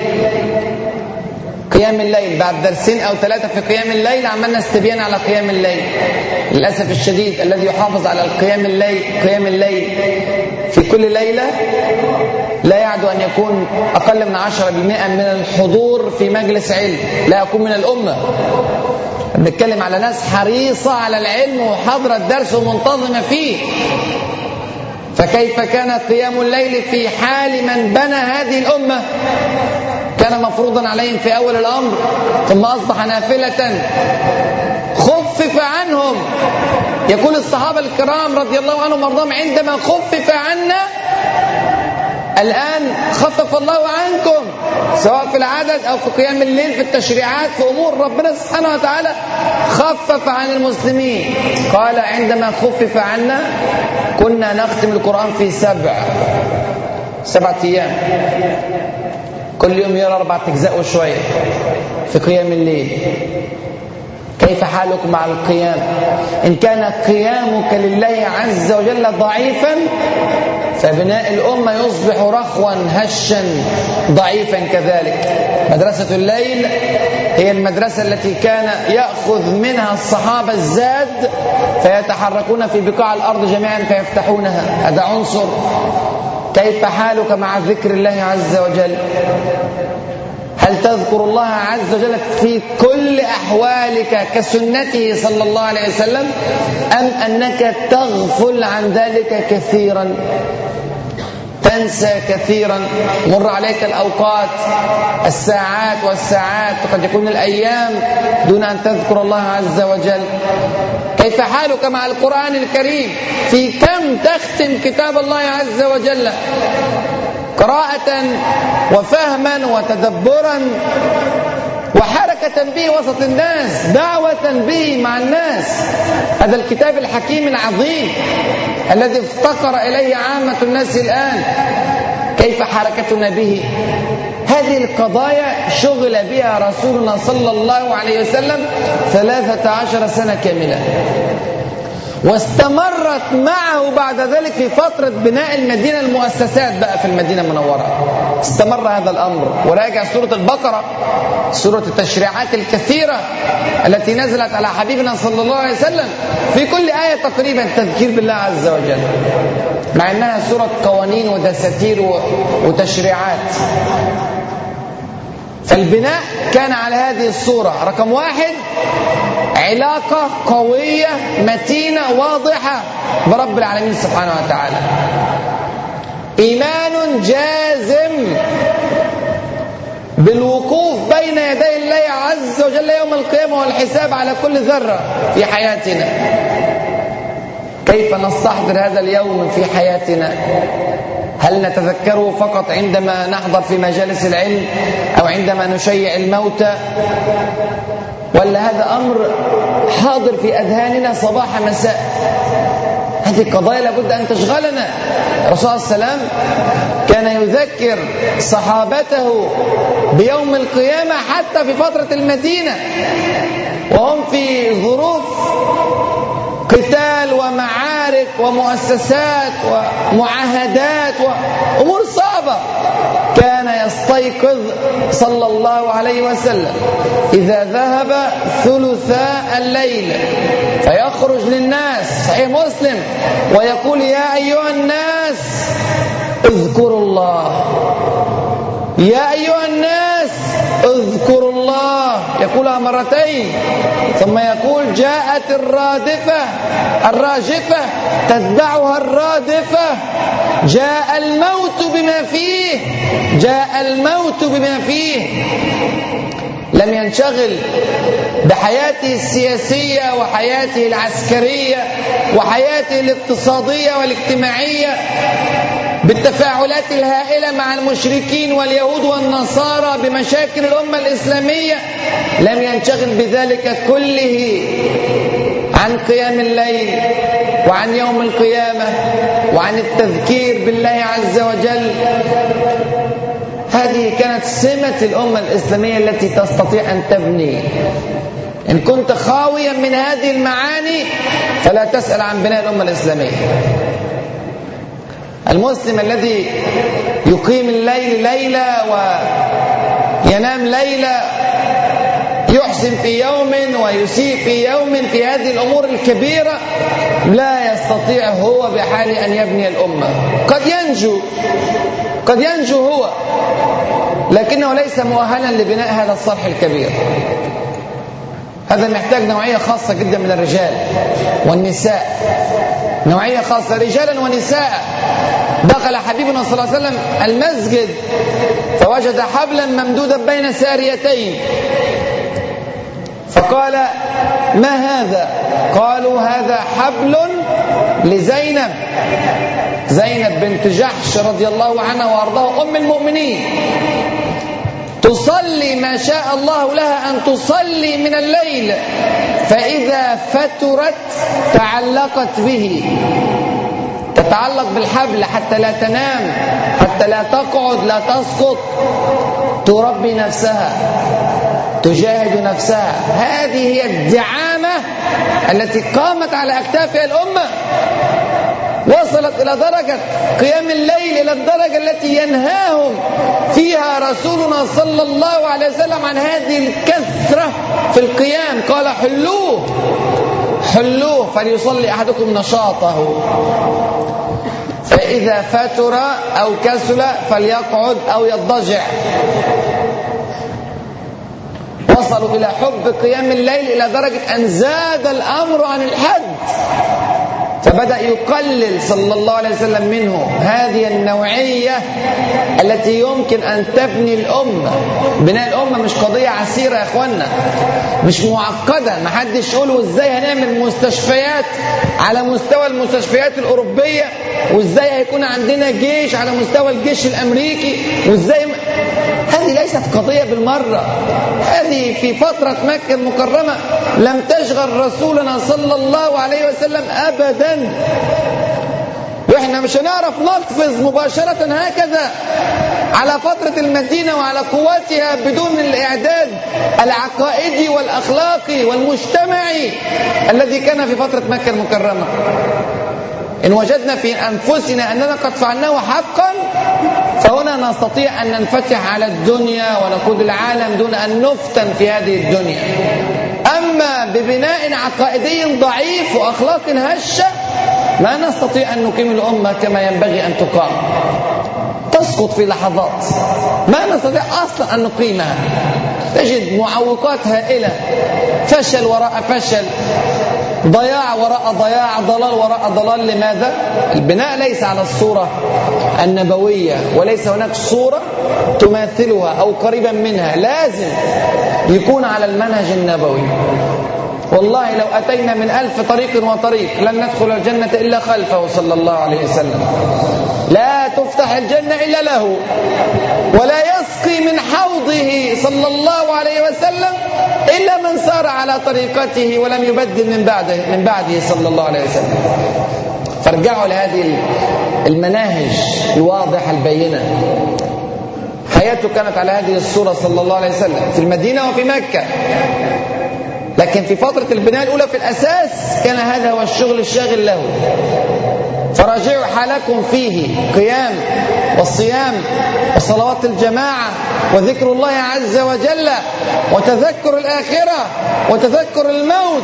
قيام الليل بعد 2 أو 3 في قيام الليل عملنا استبيان على قيام الليل. للأسف الشديد الذي يحافظ على القيام الليل، قيام الليل في كل ليلة لا يعد أن يكون أقل من 10% من الحضور في مجلس علم، لا يكون من الأمة. بنتكلم على ناس حريصة على العلم وحاضرة الدرس ومنتظمة فيه، فكيف كان قيام الليل في حال من بنى هذه الأمة؟ كان مفروضا عليهم في أول الأمر ثم أصبح نافلة، خفف عنهم. يقول الصحابة الكرام رضي الله عنهم وارضاهم: عندما خفف عنا الآن خفف الله عنكم، سواء في العدد أو في قيام الليل، في التشريعات، في أمور ربنا سبحانه وتعالى خفف عن المسلمين. قال: عندما خفف عنا كنا نختم القرآن في 7 أيام، كل يوم يرى 4 أجزاء وشوية في قيام الليل. كيف حالكم مع القيام؟ إن كان قيامك لله عز وجل ضعيفا، فبناء الأمة يصبح رخوا هشا ضعيفا كذلك. مدرسة الليل هي المدرسة التي كان يأخذ منها الصحابة الزاد فيتحركون في بقاع الأرض جميعا فيفتحونها. هذا عنصر. كيف حالك مع ذكر الله عز وجل؟ هل تذكر الله عز وجل في كل أحوالك كسنته صلى الله عليه وسلم، أم أنك تغفل عن ذلك كثيرا، تنسى كثيرا؟ مر عليك الأوقات، الساعات والساعات، قد يكون الأيام دون أن تذكر الله عز وجل. كيف حالك مع القرآن الكريم؟ في كم تختم كتاب الله عز وجل قراءة وفهما وتدبرا وحركة به وسط الناس، دعوة به مع الناس؟ هذا الكتاب الحكيم العظيم الذي افتقر إليه عامة الناس الآن، كيف حركتنا به؟ هذه القضايا شغل بها رسولنا صلى الله عليه وسلم 13 سنة كاملة، واستمرت معه بعد ذلك في فترة بناء المدينة، المؤسسات بقى في المدينة المنورة استمر هذا الأمر. وراجع سورة البقرة، سورة التشريعات الكثيرة التي نزلت على حبيبنا صلى الله عليه وسلم، في كل آية تقريبا تذكير بالله عز وجل، مع أنها سورة قوانين ودساتير وتشريعات. فالبناء كان على هذه الصورة. رقم 1، علاقة قوية متينة واضحة برب العالمين سبحانه وتعالى، إيمان جازم بالوقوف بين يدي الله عز وجل يوم القيامة والحساب على كل ذرة في حياتنا. كيف نستحضر هذا اليوم في حياتنا؟ هل نتذكره فقط عندما نحضر في مجالس العلم أو عندما نشيع الموتى، ولا هذا أمر حاضر في أذهاننا صباح مساء؟ هذه القضايا لابد أن تشغلنا. الرسول عليه السلام كان يذكر صحابته بيوم القيامة حتى في فترة المدينة، وهم في ظروف قتال ومعارك ومؤسسات ومعاهدات وأمور صعبة، كان يستيقظ صلى الله عليه وسلم إذا ذهب ثلثاء الليل فيخرج للناس، صحيح مسلم، ويقول: يا أيها الناس اذكروا الله، يا أيها الناس اذكروا الله، يقولها 2 مرات، ثم يقول: جاءت الرادفة، الراجفة تتبعها الرادفة، جاء الموت بما فيه، جاء الموت بما فيه. لم ينشغل بحياته السياسية وحياته العسكرية وحياته الاقتصادية والاجتماعية بالتفاعلات الهائلة مع المشركين واليهود والنصارى بمشاكل الأمة الإسلامية، لم ينشغل بذلك كله عن قيام الليل وعن يوم القيامة وعن التذكير بالله عز وجل. هذه كانت سمة الأمة الإسلامية التي تستطيع أن تبني. إن كنت خاويا من هذه المعاني فلا تسأل عن بناء الأمة الإسلامية. المسلم الذي يقيم الليل ليلة وينام ليلة، يحسن في يوم ويسيء في يوم، في هذه الأمور الكبيرة لا يستطيع هو بحال أن يبني الأمة. قد ينجو هو، لكنه ليس مؤهلا لبناء هذا الصرح الكبير. هذا محتاج نوعية خاصة جدا من الرجال والنساء، نوعية خاصة رجالا ونساء. دخل حبيبنا صلى الله عليه وسلم المسجد فوجد حبلا ممدودا بين ساريتين، فقال: ما هذا؟ قالوا: هذا حبل لزينب، زينب بنت جحش رضي الله عنها وأرضاها، أم المؤمنين، تصلي ما شاء الله لها أن تصلي من الليل، فإذا فترت تعلقت به، تتعلق بالحبل حتى لا تنام، حتى لا تقعد، لا تسقط، تربي نفسها، تجاهد نفسها. هذه هي الدعامة التي قامت على أكتافها الأمة، وصلت إلى درجة قيام الليل، إلى الدرجة التي ينهاهم فيها رسولنا صلى الله عليه وسلم عن هذه الكثرة في القيام. قال: حلوه فليصلي أحدكم نشاطه، فإذا فتر أو كسل فليقعد أو يضجع. وصلوا إلى حب قيام الليل إلى درجة أن زاد الأمر عن الحد، فبدأ يقلل صلى الله عليه وسلم منه. هذه النوعية التي يمكن أن تبني الأمة. بناء الأمة مش قضية عسيرة يا إخوانا، مش معقدة، ما حدش يقوله إزاي هنعمل مستشفيات على مستوى المستشفيات الأوروبية، وإزاي هيكون عندنا جيش على مستوى الجيش الأمريكي، وإزاي هذه ليست قضية بالمرة. هذه في فترة مكة المكرمة لم تشغل رسولنا صلى الله عليه وسلم أبدا، وإحنا مش هنعرف نقفز مباشرة هكذا على فترة المدينة وعلى قواتها بدون الإعداد العقائدي والأخلاقي والمجتمعي الذي كان في فترة مكة المكرمة. إن وجدنا في أنفسنا أننا قد فعلناه حقا، فهنا نستطيع أن ننفتح على الدنيا ونقود العالم دون أن نفتن في هذه الدنيا. أما ببناء عقائدي ضعيف وأخلاق هشة لا نستطيع أن نقيم الأمة كما ينبغي أن تقام، تسقط في لحظات، ما نستطيع أصلا أن نقيمها. تجد معوقات هائلة، فشل وراء فشل، ضياع وراء ضياع، ضلال وراء ضلال. لماذا؟ البناء ليس على الصورة النبوية، وليس هناك صورة تماثلها أو قريبا منها، لازم يكون على المنهج النبوي. والله لو أتينا من 1000 طريق وطريق لن ندخل الجنة إلا خلفه صلى الله عليه وسلم، لا تفتح الجنة إلا له، ولا يسقي من حوضه صلى الله عليه وسلم إلا من سار على طريقته ولم يبدل من بعده صلى الله عليه وسلم. فارجعوا لهذه المناهج الواضحة البينة. حياته كانت على هذه الصورة صلى الله عليه وسلم في المدينة وفي مكة، لكن في فترة البناء الأولى في الأساس كان هذا هو الشغل الشاغل له. فراجعوا حالكم فيه، قيام والصيام وصلوات الجماعة وذكر الله عز وجل وتذكر الآخرة وتذكر الموت،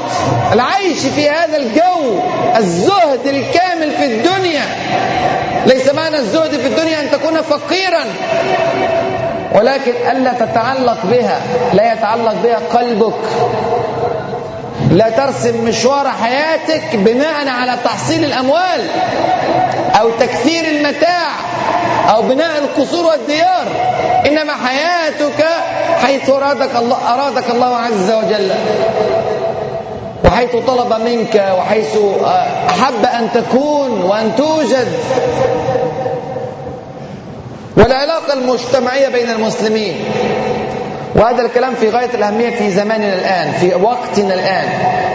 العيش في هذا الجو، الزهد الكامل في الدنيا. ليس معنى الزهد في الدنيا أن تكون فقيرا، ولكن ألا تتعلق بها، لا يتعلق بها قلبك، لا ترسم مشوار حياتك بناء على تحصيل الأموال أو تكثير المتاع أو بناء القصور والديار، إنما حياتك حيث أرادك الله عز وجل، وحيث طلب منك، وحيث أحب أن تكون وأن توجد. والعلاقة المجتمعية بين المسلمين، وهذا الكلام في غاية الأهمية في زماننا الآن، في وقتنا الآن،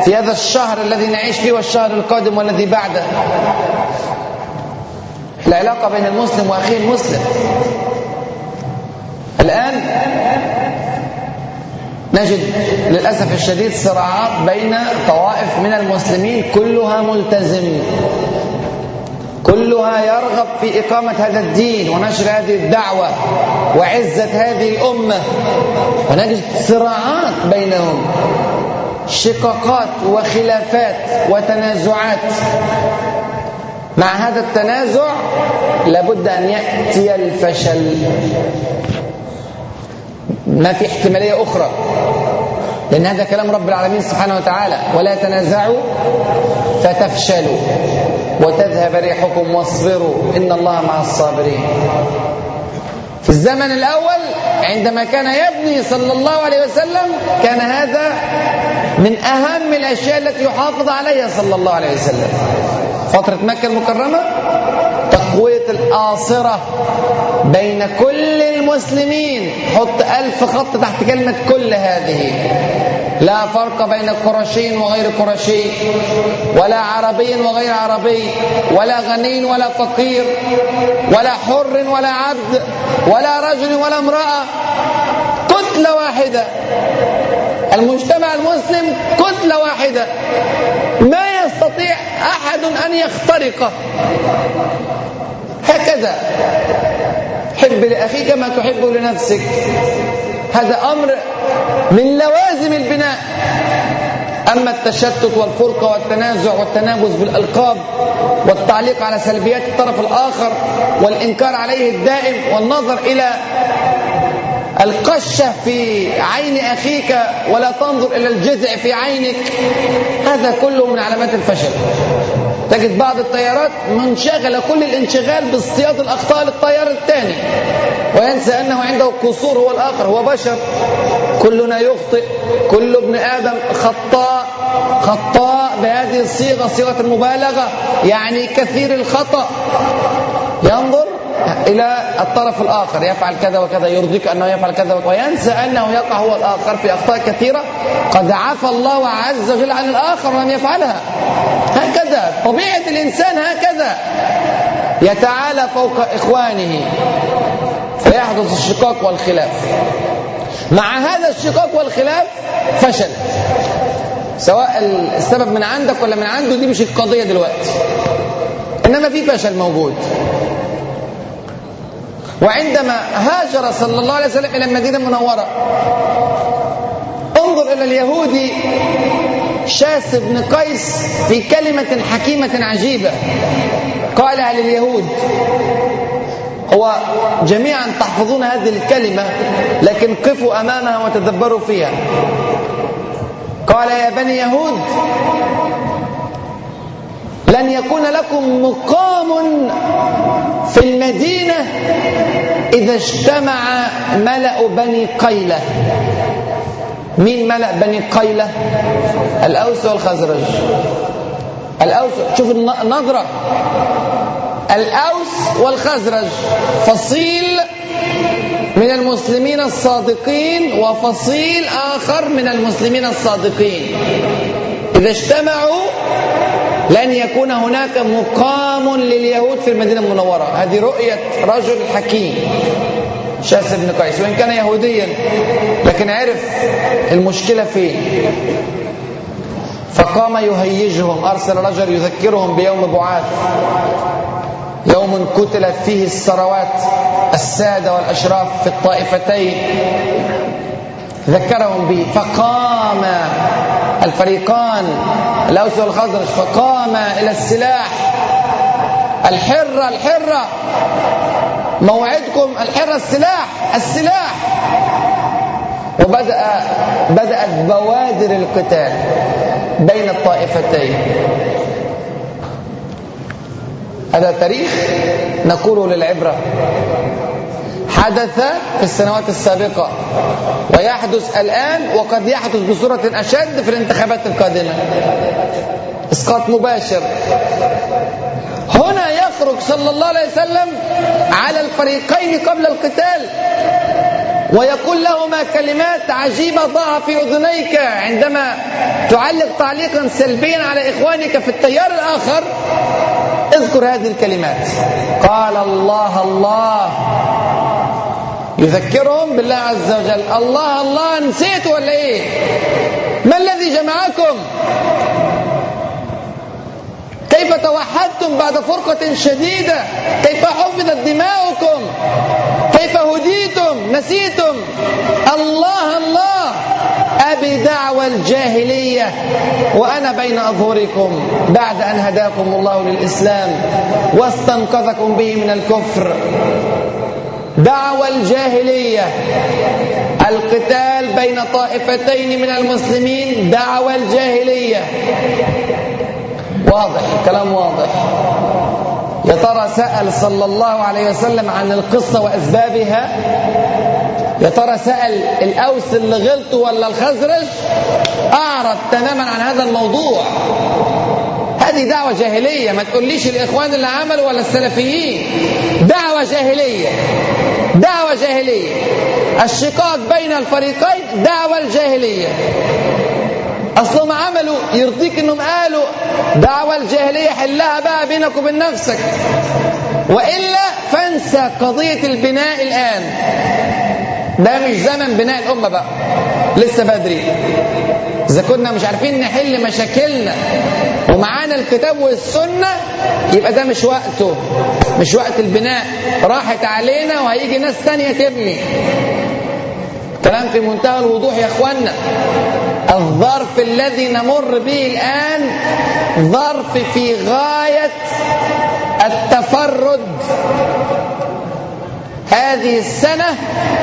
في هذا الشهر الذي نعيش فيه والشهر القادم والذي بعده. العلاقة بين المسلم وأخيه المسلم، الآن نجد للأسف الشديد صراعات بين طوائف من المسلمين كلها ملتزم، كلها يرغب في إقامة هذا الدين ونشر هذه الدعوة وعزة هذه الأمة، ونجد صراعات بينهم، شقاقات وخلافات وتنازعات. مع هذا التنازع لابد أن يأتي الفشل، ما في احتمالية أخرى، لأن هذا كلام رب العالمين سبحانه وتعالى: ولا تنازعوا فتفشلوا وتذهب ريحكم واصبروا إن الله مع الصابرين. في الزمن الأول عندما كان يبني صلى الله عليه وسلم كان هذا من أهم الأشياء التي يحافظ عليها صلى الله عليه وسلم. فترة مكة المكرمة تقوية الآصرة بين كل المسلمين، حط 1000 خط تحت كلمة كل هذه، لا فرق بين قرشي وغير قرشي، ولا عربي وغير عربي، ولا غني ولا فقير، ولا حر ولا عبد، ولا رجل ولا امرأة، كتلة واحدة. المجتمع المسلم كتلة واحدة ما يستطيع أحد أن يخترقه. هكذا حب لأخيك ما تحب لنفسك، هذا أمر من لوازم البناء. أما التشتت والفرقة والتنازع والتنابز بالألقاب والتعليق على سلبيات الطرف الآخر والإنكار عليه الدائم والنظر إلى القشة في عين أخيك ولا تنظر إلى الجذع في عينك، هذا كله من علامات الفشل. تجد بعض الطيارات منشغلة كل الانشغال باصطياد الأخطاء للطيار الثاني وينسى أنه عنده قصور هو الآخر، هو بشر، كلنا يخطئ، كل ابن آدم خطاء. خطاء بهذه الصيغة، صيغة المبالغة، يعني كثير الخطأ. ينظر إلى الطرف الآخر يفعل كذا وكذا، يرضيك أنه يفعل كذا وكذا، وينسى أنه يقع هو الآخر في أخطاء كثيرة قد عفى الله عز وجل عن الآخر وأن يفعلها. هكذا طبيعة الإنسان، هكذا يتعالى فوق إخوانه فيحدث الشقاق والخلاف. مع هذا الشقاق والخلاف فشل، سواء السبب من عندك ولا من عنده، دي مش القضية دلوقتي، إنما في فشل موجود. وعندما هاجر صلى الله عليه وسلم إلى المدينة المنورة، انظر إلى اليهودي شاس بن قيس في كلمة حكيمة عجيبة قالها لليهود. هو جميعا تحفظون هذه الكلمة، لكن قفوا أمامها وتدبروا فيها. قال: يا بني يهود، لن يكون لكم مقام في المدينة إذا اجتمع ملأ بني قيلة. مين ملأ بني قيلة؟ الأوس والخزرج. الأوس، شوف النظرة، الأوس والخزرج فصيل من المسلمين الصادقين وفصيل آخر من المسلمين الصادقين، إذا اجتمعوا لن يكون هناك مقام لليهود في المدينة المنورة. هذه رؤية رجل حكيم شاس بن قيس، وإن كان يهوديا لكن عرف المشكلة فين. فقام يهيجهم، أرسل رجل يذكرهم بيوم بعاث، يوم كتلت فيه الثروات، السادة والأشراف في الطائفتين، ذكرهم به. فقام الفريقان الأوس والخزرج، فقام إلى السلاح. الحرة الحرة، موعدكم الحرة، السلاح السلاح. وبدأت بوادر القتال بين الطائفتين. هذا تاريخ نقوله للعبرة، حدث في السنوات السابقة ويحدث الآن، وقد يحدث بصورة أشد في الانتخابات القادمة، إسقاط مباشر. هنا يخرج صلى الله عليه وسلم على الفريقين قبل القتال ويقول لهما كلمات عجيبة ضعها في أذنيك عندما تعلق تعليقا سلبيا على إخوانك في التيار الآخر، اذكر هذه الكلمات. قال: الله الله يذكرهم بالله عز وجل. الله الله نسيت ولا ايه؟ ما الذي جمعكم؟ كيف توحدتم بعد فرقة شديدة؟ كيف حفظت دماؤكم؟ كيف هديتم؟ نسيتم الله الله. أبي دعوى الجاهلية وأنا بين أظهركم بعد أن هداكم الله للإسلام واستنقذكم به من الكفر. دعوى الجاهلية، القتال بين طائفتين من المسلمين دعوى الجاهلية. واضح الكلام، واضح. يا ترى سأل صلى الله عليه وسلم عن القصة وأسبابها؟ يا ترى سأل الأوس اللي غلطوا ولا الخزرج؟ أعرض تماما عن هذا الموضوع. هذه دعوة جاهلية، ما تقوليش الإخوان اللي عملوا ولا السلفيين. دعوة جاهلية، دعوة جاهلية. الشقاق بين الفريقين دعوة الجاهلية. أصلهم عملوا، يرضيك أنهم قالوا دعوة الجاهلية حلها بقى بينك وبين نفسك، وإلا فانسى قضية البناء الآن. ده مش زمن بناء الأمة بقى، لسه بدري. إذا كنا مش عارفين نحل مشاكلنا ومعانا الكتاب والسنة يبقى ده مش وقته، مش وقت البناء، راحت علينا وهيجي ناس تانية تبني. كلام في منتهى الوضوح يا إخوانا. الظرف الذي نمر به الآن ظرف في غاية التفرد. هذه السنة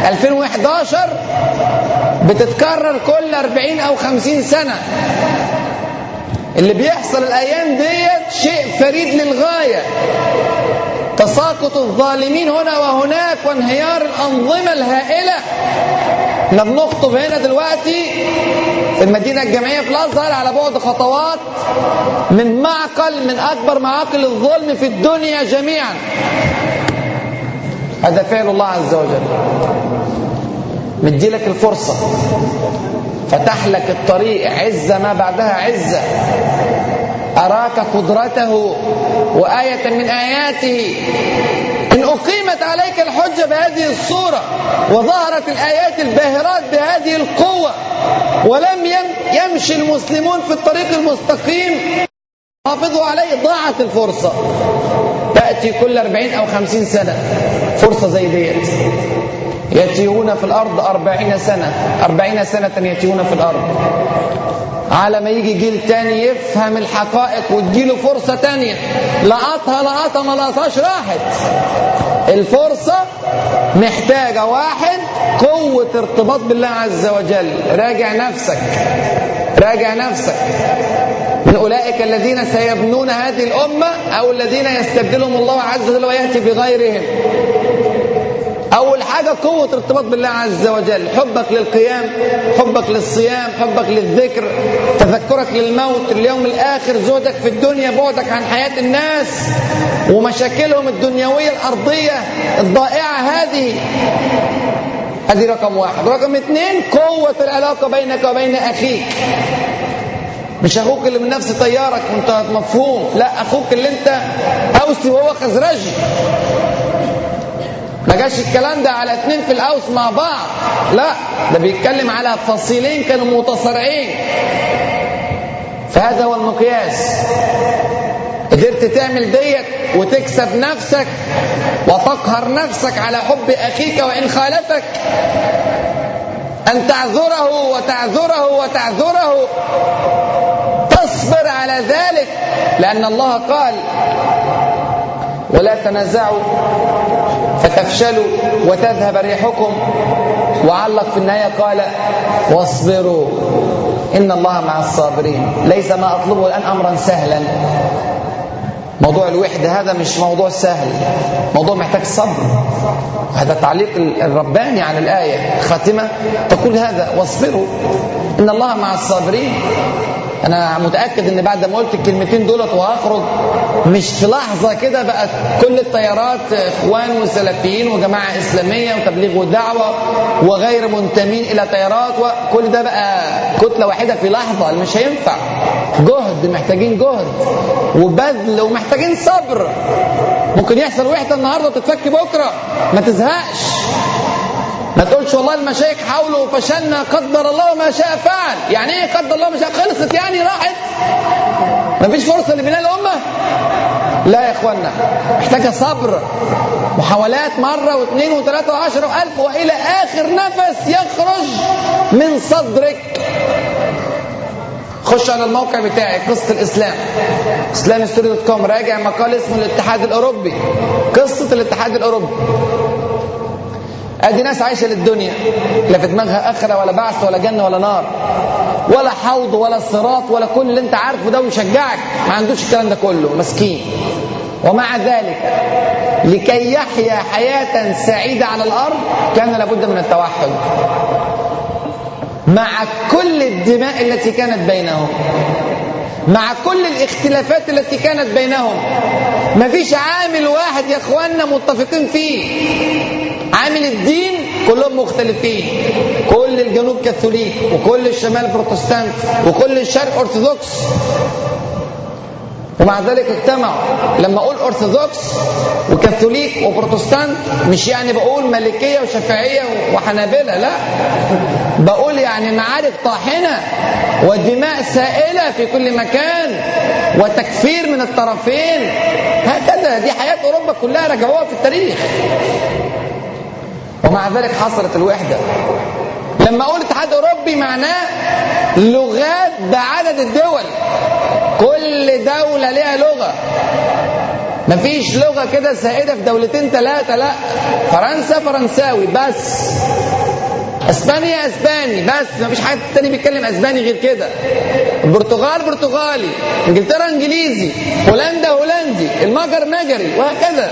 2011 بتتكرر كل 40 أو 50 سنة. اللي بيحصل الأيام ديت شيء فريد للغاية. تساقط الظالمين هنا وهناك وانهيار الأنظمة الهائلة. احنا بنخطب هنا دلوقتي في المدينة الجامعية في الأزهر على بعد خطوات من معقل من أكبر معاقل الظلم في الدنيا جميعا. هذا فعل الله عز وجل، مدي لك الفرصة، فتح لك الطريق، عزة ما بعدها عزة. أراك قدرته وآية من آياته. إن أقيمت عليك الحجة بهذه الصورة وظهرت الآيات الباهرات بهذه القوة ولم يمشي المسلمون في الطريق المستقيم حافظوا عليه، ضاعت الفرصة. تأتي كل 40 أو 50 سنة فرصة زي ديت. يتيهون في الأرض 40 سنة، 40 سنة يتيهون في الأرض على ما يجي جيل تاني يفهم الحقائق وتجيله فرصة تانية. لقطها ما لقطهاش، راحت الفرصة. محتاجة واحد قوة ارتباط بالله عز وجل. راجع نفسك، راجع نفسك. من أولئك الذين سيبنون هذه الأمة أو الذين يستبدلهم الله عز وجل ويأتي بغيرهم. أول حاجة قوة ارتباط بالله عز وجل، حبك للقيام، حبك للصيام، حبك للذكر، تذكرك للموت، اليوم الآخر، زهدك في الدنيا، بعدك عن حياة الناس ومشاكلهم الدنيوية الأرضية الضائعة هذه. هذه رقم واحد. رقم 2 قوة العلاقة بينك وبين أخيك. مش أخوك اللي من نفس طيارك وانت مفهوم، لا، أخوك اللي انت أوسي وهو خزرجي. ما جاش الكلام ده على 2 في الأوس مع بعض، لا، ده بيتكلم على فصيلين كانوا متصارعين. فهذا هو المقياس. قدرت تعمل ديت وتكسب نفسك وتقهر نفسك على حب أخيك وإن خالفك، أن تعذره وتعذره وتعذره، تصبر على ذلك، لأن الله قال ولا تنازعوا فتفشلوا وتذهب ريحكم، وعلق في النهاية قال واصبروا إن الله مع الصابرين. ليس ما أطلبه الآن أمرا سهلا. موضوع الوحدة هذا مش موضوع سهل، موضوع محتاج صبر. هذا التعليق الرباني عن الآية خاتمة تقول هذا واصبروا إن الله مع الصابرين. أنا متأكد إن بعد ما قلت الكلمتين دولت وهخرج مش في لحظة كده بقت كل التيارات إخوان وسلفيين وجماعة إسلامية وتبليغ ودعوة وغير منتمين إلى تيارات وكل ده بقى كتلة واحدة في لحظة. مش هينفع. جهد، محتاجين جهد وبذل ومحتاجين صبر. ممكن يحصل وحدة النهاردة وتتفك بكرة، ما تزهقش. ما تقولش والله المشايخ حاولوا وفشلنا، قدر الله ما شاء فعل. يعني ايه قدر الله ما شاء؟ خلصت يعني راحت، ما فيش فرصه لبناء الامه. لا يا اخوانا، محتاجه صبر، محاولات، مره واثنين وثلاثه وعشره والف، والى اخر نفس يخرج من صدرك. خش على الموقع بتاعي قصة الإسلام، islamistorya.com، راجع مقال اسمه الاتحاد الأوروبي، قصة الاتحاد الأوروبي. أدي ناس عايشة للدنيا، لا في دماغها آخرة ولا بعث ولا جنة ولا نار ولا حوض ولا صراط ولا كل اللي أنت عارفه ده ويشجعك، ما عندوش الكلام ده كله، مسكين. ومع ذلك لكي يحيا حياة سعيدة على الأرض كان لابد من التوحد مع كل الدماء التي كانت بينهم، مع كل الاختلافات التي كانت بينهم. مفيش عامل واحد يا اخواننا متفقين فيه، عامل الدين كلهم مختلفين. كل الجنوب كاثوليك، وكل الشمال بروتستانت، وكل الشرق ارثوذكس، ومع ذلك اجتمعوا. لما اقول ارثوذكس وكاثوليك وبروتستانت مش يعني بقول مالكيه وشافعيه وحنابله، لا، بقول يعني معارك طاحنه ودماء سائله في كل مكان وتكفير من الطرفين. هكذا دي حياه اوروبا كلها، رجعوها في التاريخ. ومع ذلك حصلت الوحده. لما اقول اتحاد اوروبي معناه لغات بعدد الدول، كل دولة لها لغة، مفيش لغة كده سائدة في دولتين ثلاثة، لا. فرنسا فرنساوي بس، اسبانيا اسباني بس، مفيش حد تاني بيتكلم اسباني غير كده. البرتغال برتغالي، انجلترا انجليزي، هولندا هولندي، المجر مجري، وهكذا.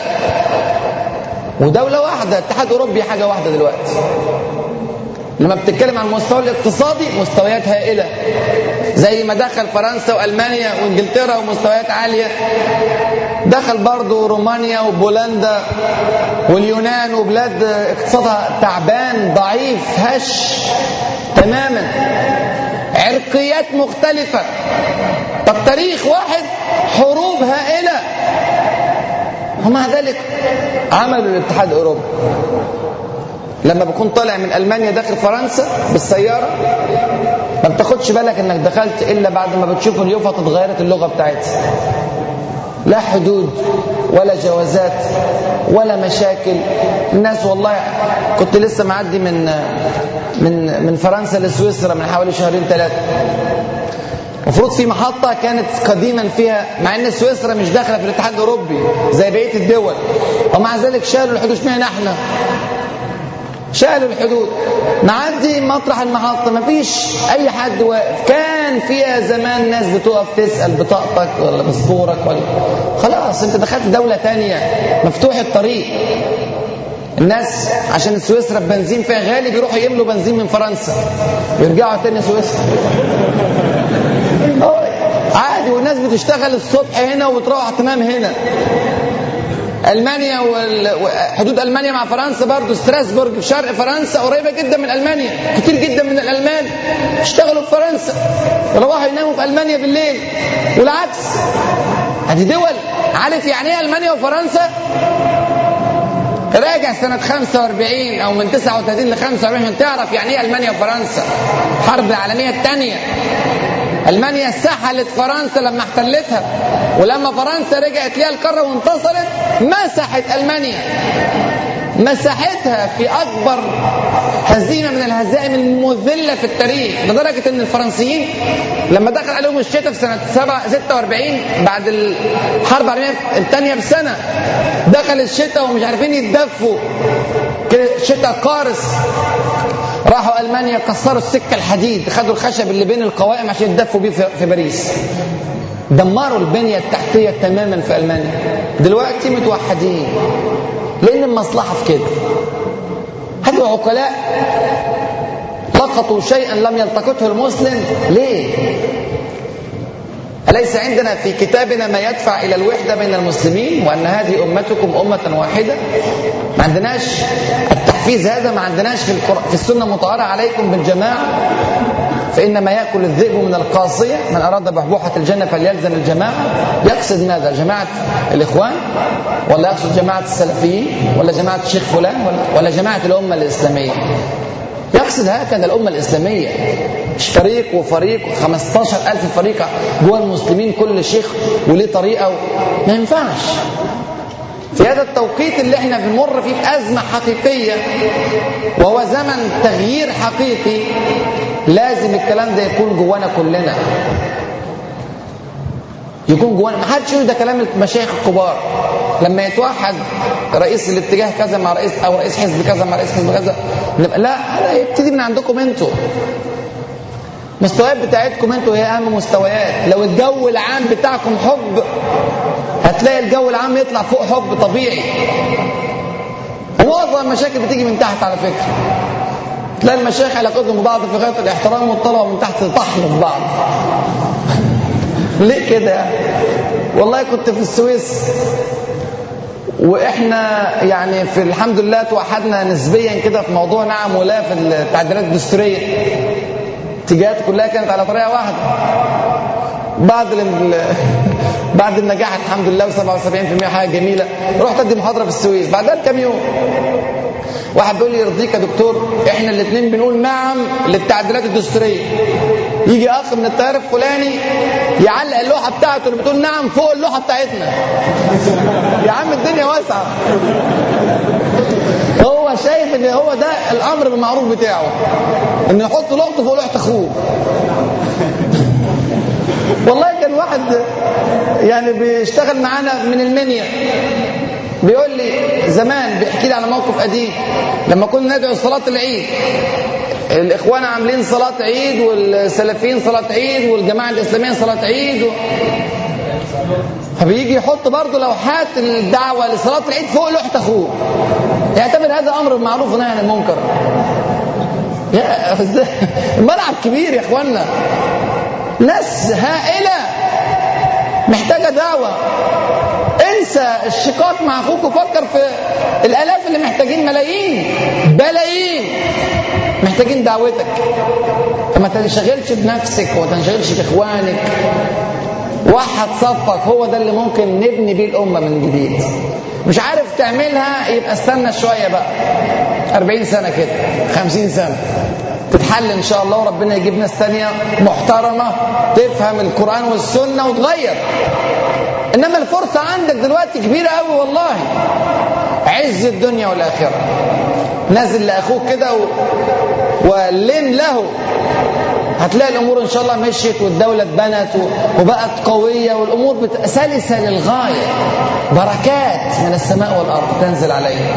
ودولة واحدة، اتحاد اوروبي، حاجة واحدة دلوقتي. لما بتتكلم عن المستوى الاقتصادي مستويات هائلة، زي ما دخل فرنسا وألمانيا وإنجلترا ومستويات عالية، دخل برضو رومانيا وبولندا واليونان، وبلاد اقتصادها تعبان ضعيف هش تماما، عرقيات مختلفة. طب تاريخ واحد، حروب هائلة، ومع ذلك عملوا الاتحاد الأوروبي. لما بكون طالع من ألمانيا داخل فرنسا بالسيارة ما بتاخدش بالك انك دخلت الا بعد ما بتشوف اليوفا اتغيرت اللغة بتاعتها، لا حدود ولا جوازات ولا مشاكل. الناس والله كنت لسه معدي من فرنسا لسويسرا من حوالي شهرين ثلاثة، المفروض في محطة كانت قديما فيها، مع ان سويسرا مش داخلة في الاتحاد الاوروبي زي بقية الدول، ومع ذلك شالوا الحدود. اشمعنا احنا شالوا الحدود؟ نعدي مطرح المحطة مفيش أي حد واقف. كان فيها زمان ناس بتقف تسأل بطاقتك ولا باسبورك ولا، خلاص أنت دخلت دولة تانية، مفتوح الطريق. الناس عشان سويسرا البنزين فيها غالي بيروحوا يملوا بنزين من فرنسا ويرجعوا تاني سويسرا عادي. والناس بتشتغل الصبح هنا وبتروح تمام هنا. ألمانيا وحدود ألمانيا مع فرنسا برضو ستراسبورغ في شرق فرنسا قريبة جدا من ألمانيا، كتير جدا من الألمان اشتغلوا في فرنسا وروحوا يناموا في ألمانيا بالليل والعكس. هذه دول. عارف يعني ايه ألمانيا وفرنسا؟ راجع سنة 45 أو من 39 ل 45 تعرف يعني ايه ألمانيا وفرنسا. الحرب العالمية الثانية ألمانيا سحلت فرنسا لما احتلتها، ولما فرنسا رجعت ليها القارة وانتصرت مسحت ألمانيا، مسحتها في أكبر هزيمة من الهزائم المذلة في التاريخ. لدرجة أن الفرنسيين لما دخل عليهم الشتاء في سنة 46 بعد الحرب العالمية الثانية بسنة، دخل الشتاء ومش عارفين يتدفوا، شتاء قارس. راحوا ألمانيا كسروا السكة الحديد، خدوا الخشب اللي بين القوائم عشان يتدفوا بيه في باريس، دمروا البنية التحتية تماما في ألمانيا. دلوقتي متوحدين لأن المصلحة في كده. هذول عقلاء لقطوا شيئا لم يلتقطه المسلم. ليه؟ أليس عندنا في كتابنا ما يدفع إلى الوحدة بين المسلمين وأن هذه أمتكم أمة واحدة؟ ما عندناش التحفيز هذا، ما عندناش في السنة مطهرة عليكم بالجماعة، فإنما يأكل الذئب من القاصية، من أراد بحبوحة الجنة فليلزم الجماعة. يقصد ماذا؟ جماعة الإخوان، ولا يقصد جماعة السلفيين، ولا جماعة الشيخ فلان، ولا جماعة الأمة الإسلامية؟ يقصد هكذا الأمة الإسلامية، مش فريق وفريق 15,000 فريق جوا المسلمين، كل شيخ وليه طريقة ما ينفعش. في هذا التوقيت اللي احنا بنمر فيه بأزمة حقيقية، وهو زمن تغيير حقيقي، لازم الكلام ده يكون جوانا كلنا، يكون جوانا. ما حدش يقول ده كلام المشايخ الكبار لما يتوحد رئيس الاتجاه كذا مع رئيس، او رئيس حزب كذا مع رئيس حزب كذا. لا، هذا يبتدي من عندكم انتوا. المستويات بتاعتكم انتوا هي اهم مستويات. لو الجو العام بتاعكم حب، هتلاقي الجو العام يطلع فوق حب طبيعي. ومعظم المشاكل بتيجي من تحت على فكرة. تلاقي المشايخ علاقتهم ببعض في غاية الاحترام، والطلبة من تحت طحن في بعض. ليه كده؟ والله كنت في السويس، واحنا يعني في الحمد لله توحدنا نسبيا كده في موضوع نعم ولا في التعديلات الدستورية. الاتجاهات كلها كانت على طريقة واحدة بعد النجاح الحمد لله، 77% حاجة جميلة. رحت ادي محاضرة في السويس بعدها بكام يوم، واحد بيقول لي يرضيك يا دكتور، احنا الاثنين بنقول نعم للتعديلات الدستورية. يجي اخ من التيار الفلاني يعلق اللوحة بتاعته اللي بتقول نعم فوق اللوحة بتاعتنا. يا عم الدنيا واسعة، هو شايف ان هو ده الامر بالمعروف بتاعه، ان يحط لوحته فوق لوحة اخوه. والله كان واحد يعني بيشتغل معانا من المنيا بيقول لي زمان، بيحكي لي على موقف قديم لما كنا ندعو صلاة العيد، الإخوان عاملين صلاة عيد، والسلفيين صلاة عيد، والجماعة الإسلامية صلاة عيد، فبيجي يحط برضه لوحات الدعوة لصلاة العيد فوق لوحة أخوه. يعتبر هذا أمر معروف ونهي عن المنكر. الملعب كبير يا إخوانا، ناس هائلة محتاجة دعوة. انسى الشقاق مع أخوك وفكر في الآلاف اللي محتاجين، ملايين بلايين محتاجين دعوتك. فما تنشغلش بنفسك وما تنشغلش بإخوانك، وحد صفك، هو ده اللي ممكن نبني بيه الأمة من جديد. مش عارف تعملها، يبقى استنى شوية بقى، 40 سنة كده، 50 سنة تتحل إن شاء الله، وربنا يجيب ناس تانية محترمة تفهم القرآن والسنة وتغير. إنما الفرصة عندك دلوقتي كبيرة قوي والله، عز الدنيا والآخرة. نازل لأخوك كده ولين له، هتلاقي الأمور إن شاء الله مشيت، والدولة اتبنت وبقت قوية، والأمور سلسة للغاية، بركات من السماء والأرض تنزل عليها.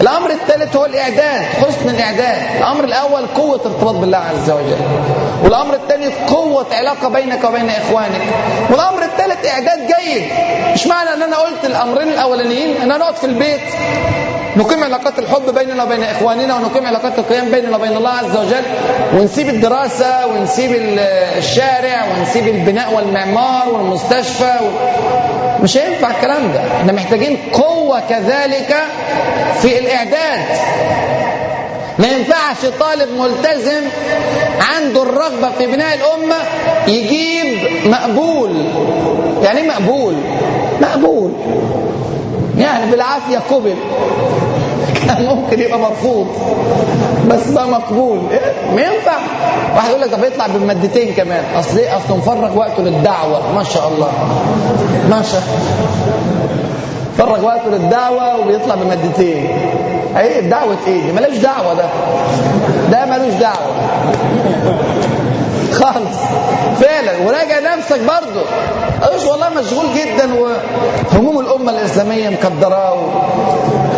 الأمر الثالث هو الإعداد، حسن الإعداد. الأمر الأول قوة ارتباط بالله عز وجل، والأمر الثاني قوة علاقة بينك وبين إخوانك، والأمر الثالث إعداد جيد. مش معنى أن أنا قلت الأمرين الأولانيين أن أنا نقعد في البيت نقيم علاقات الحب بيننا وبين إخواننا، ونقيم علاقات القيام بيننا وبين الله عز وجل، ونسيب الدراسة ونسيب الشارع ونسيب البناء والمعمار والمستشفى مش هينفع الكلام ده. احنا محتاجين قوة كذلك في الإعداد. ما ينفعش طالب ملتزم عنده الرغبة في بناء الأمة يجيب مقبول. يعني مقبول، مقبول يعني بالعافية قبل، كان ممكن يبقى مرفوض بس بقى مقبول. ما ينفع واحد يقول لك طب يطلع بمادتين كمان، اصل ايه؟ اصل مفرغ وقته للدعوة. ما شاء الله، ما شاء الله، فرغ وقته للدعوة وبيطلع بمادتين. ايه دعوة؟ ايه ملوش دعوة، ده ملوش دعوة خالص فعلا. وراجع نفسك برضه، قالوش والله مشغول جدا وهموم الامه الاسلاميه مقدراه،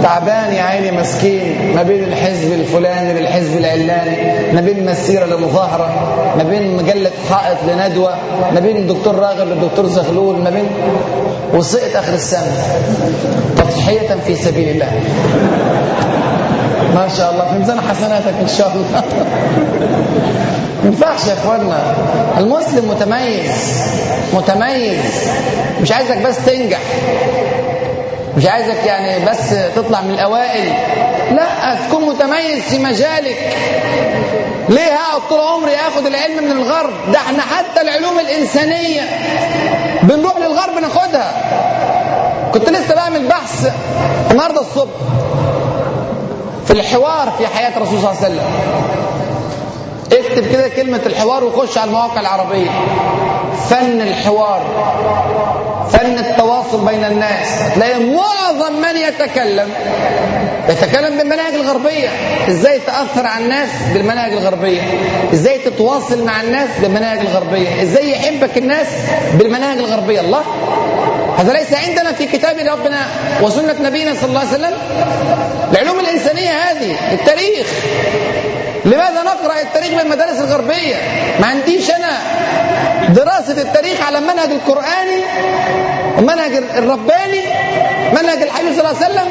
تعبان يا عيني مسكين، ما بين الحزب الفلاني للحزب العلاني، ما بين مسيره لمظاهره، ما بين مجله حائط لندوه، ما بين دكتور راغب للدكتور زغلول، ما بين وصيت اخر السنه تضحيه في سبيل الله. ما شاء الله في ميزان حسناتك ان شاء الله. ما ينفعش يا اخوانا. المسلم متميز، مش عايزك بس تنجح، مش عايزك يعني بس تطلع من الأوائل، لا تكون متميز في مجالك. ليه هقعد طول عمري اخد العلم من الغرب؟ ده احنا حتى العلوم الإنسانية بنروح للغرب ناخدها. كنت لسه بعمل بحث النهارده الصبح في الحوار في حياة الرسول صلى الله عليه وسلم. اكتب كده كلمة الحوار وخش على المواقع العربية، فن الحوار، فن التواصل بين الناس، تلاقي معظم من يتكلم بالمناهج الغربية. ازاي تأثر على الناس بالمناهج الغربية، ازاي تتواصل مع الناس بالمناهج الغربية، ازاي يحبك الناس بالمناهج الغربية. الله، هذا ليس عندنا في كتاب ربنا وسنة نبينا صلى الله عليه وسلم. العلوم الإنسانية هذه، التاريخ، لماذا نقرأ التاريخ بالمدارس الغربية؟ ما عنديش أنا دراسة التاريخ على منهج القرآني ومنهج الرباني، منهج الحبيب صلى الله عليه وسلم،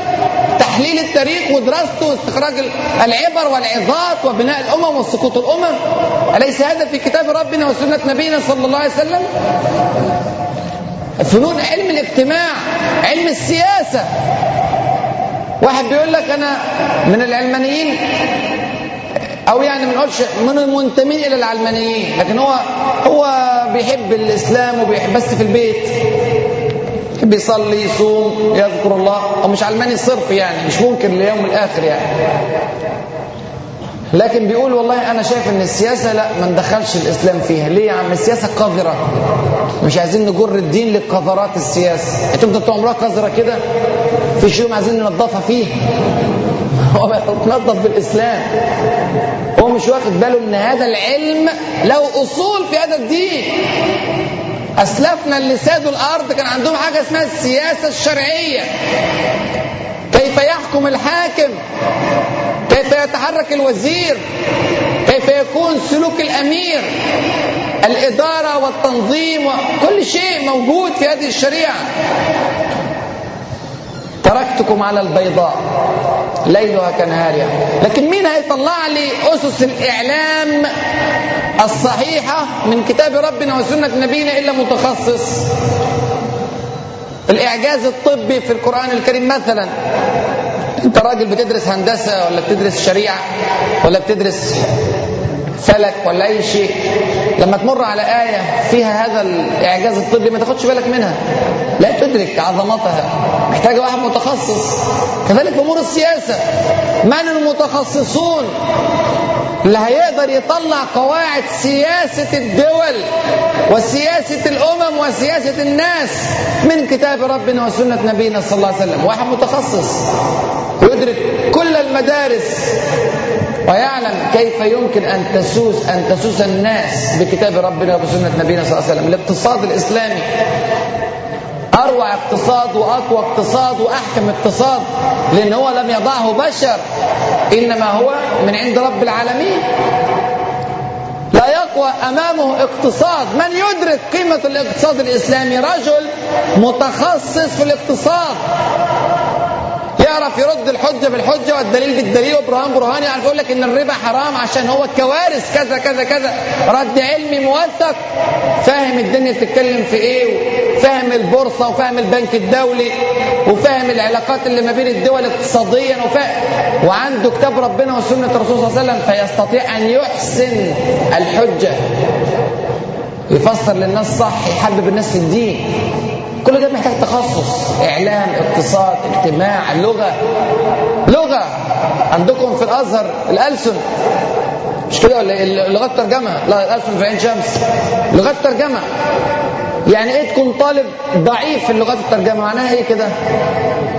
تحليل التاريخ ودراسته واستخراج العبر والعظات وبناء الأمم وسقوط الأمم. أليس هذا في كتاب ربنا وسنة نبينا صلى الله عليه وسلم؟ فنون علم الاجتماع، علم السياسة. واحد بيقول لك أنا من العلمانيين، أو يعني منقولش من المنتمين إلى العلمانيين، لكن هو بيحب الإسلام وبيحب بس في البيت بيصلي يصوم يذكر الله، أو مش علماني صرف يعني، مش ممكن ليوم الآخر يعني. لكن بيقول والله أنا شايف أن السياسة لا ما ندخلش الإسلام فيها. ليه يا عم؟ السياسة قذرة، مش عايزين نجر الدين للقذرات. السياسة هتفضل طول عمرها قذرة كده، فيش يوم عايزين ننظفها فيه. هو بيتنظف بالإسلام، هو مش واخد باله أن هذا العلم له أصول في هذا الدين. أسلافنا اللي سادوا الأرض كان عندهم حاجة اسمها السياسة الشرعية، كيف يحكم الحاكم، كيف يتحرك الوزير، كيف يكون سلوك الأمير، الإدارة والتنظيم وكل شيء موجود في هذه الشريعة. تركتكم على البيضاء ليلها كنهارها. لكن مين هيطلع لي أسس الإعلام الصحيحة من كتاب ربنا وسنة نبينا إلا متخصص؟ الإعجاز الطبي في القرآن الكريم مثلا، انت راجل بتدرس هندسة ولا بتدرس شريعة ولا بتدرس فلك ولا أي شيء، لما تمر على آية فيها هذا الإعجاز الطبي ما تاخدش بالك منها، لا تدرك عظمتها، محتاجة واحد متخصص. كذلك أمور السياسة، من المتخصصون اللي هيقدر يطلع قواعد سياسة الدول وسياسة الأمم وسياسة الناس من كتاب ربنا وسنة نبينا صلى الله عليه وسلم؟ واحد متخصص ويدرك كل المدارس ويعلم كيف يمكن أن تسوس الناس بكتاب ربنا وسنة نبينا صلى الله عليه وسلم. الاقتصاد الإسلامي أروع اقتصاد وأقوى اقتصاد وأحكم اقتصاد، لأن هو لم يضعه بشر، إنما هو من عند رب العالمين. لا يقوى أمامه اقتصاد. من يدرك قيمة الاقتصاد الإسلامي؟ رجل متخصص في الاقتصاد، يعرف يرد الحجة بالحجة والدليل بالدليل وبرهان برهان، يعرف يقول لك إن الربا حرام عشان هو الكوارث كذا كذا كذا، رد علمي موثق، فاهم الدنيا بتتكلم في إيه، وفاهم البورصة وفاهم البنك الدولي وفاهم العلاقات اللي ما بين الدول اقتصاديا، وعنده كتاب ربنا وسنة الرسول صلى الله عليه وسلم، فيستطيع أن يحسن الحجة، يفسر للناس صح، يحبب الناس في الدين. كل ده محتاج تخصص، إعلام، اقتصاد، اجتماع، لغة. عندكم في الأزهر الألسن، مش كده ولا لغات ترجمة؟ لا، الألسن في عين شمس لغات ترجمة. يعني ايه تكون طالب ضعيف في لغات الترجمة؟ معناها ايه كده؟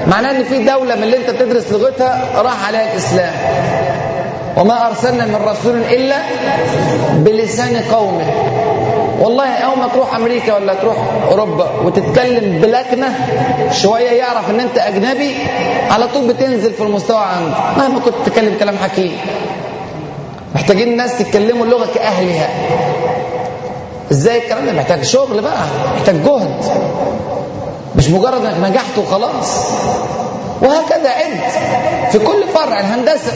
معناها ان في دولة من اللي انت تدرس لغتها راح عليها الاسلام، وما ارسلنا من رسول الا بلسان قومه. والله اول ما تروح امريكا ولا تروح اوروبا وتتكلم بلكنة شوية يعرف ان انت اجنبي، على طول بتنزل في المستوى عنده مهما كنت تتكلم كلام حكيم. محتاجين الناس تتكلموا اللغة كأهلها. ازاي الكلام ده؟ محتاج شغل بقى، محتاج جهد، مش مجرد انك نجحت وخلاص. وهكذا عد في كل فرع. الهندسة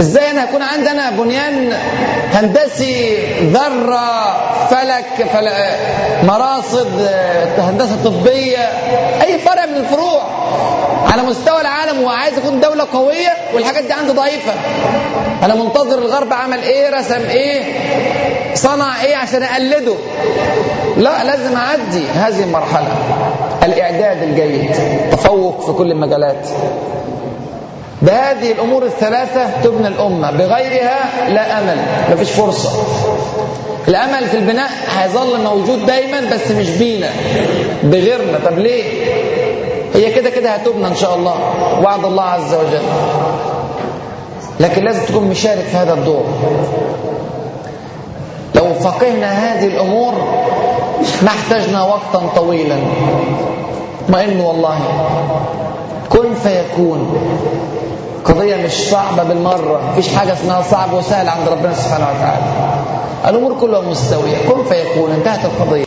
ازاي انا هكون عندي انا بنيان هندسي ذره فلك مراصد هندسه طبيه اي فرع من الفروع على مستوى العالم وعايز اكون دوله قويه والحاجات دي عندي ضعيفه. انا منتظر الغرب عمل ايه، رسم ايه، صنع ايه عشان اقلده. لا، لازم اعدي هذه المرحله. الاعداد الجيد، تفوق في كل المجالات. بهذه الامور الثلاثه تبنى الامه، بغيرها لا امل، مفيش فرصه. الامل في البناء هيظل موجود دايما بس مش بينا، بغيرنا. طب ليه؟ هي كده كده هتبنى ان شاء الله، وعد الله عز وجل، لكن لازم تكون مشارك في هذا الدور. لو فقهنا هذه الامور ما احتجنا وقتا طويلا. ما انه والله كن فيكون قضية مش صعبة بالمرة، مفيش حاجة اسمها صعب وسهل عند ربنا سبحانه وتعالى. الأمور كلها مستوية، كن فيكون، انتهت القضية.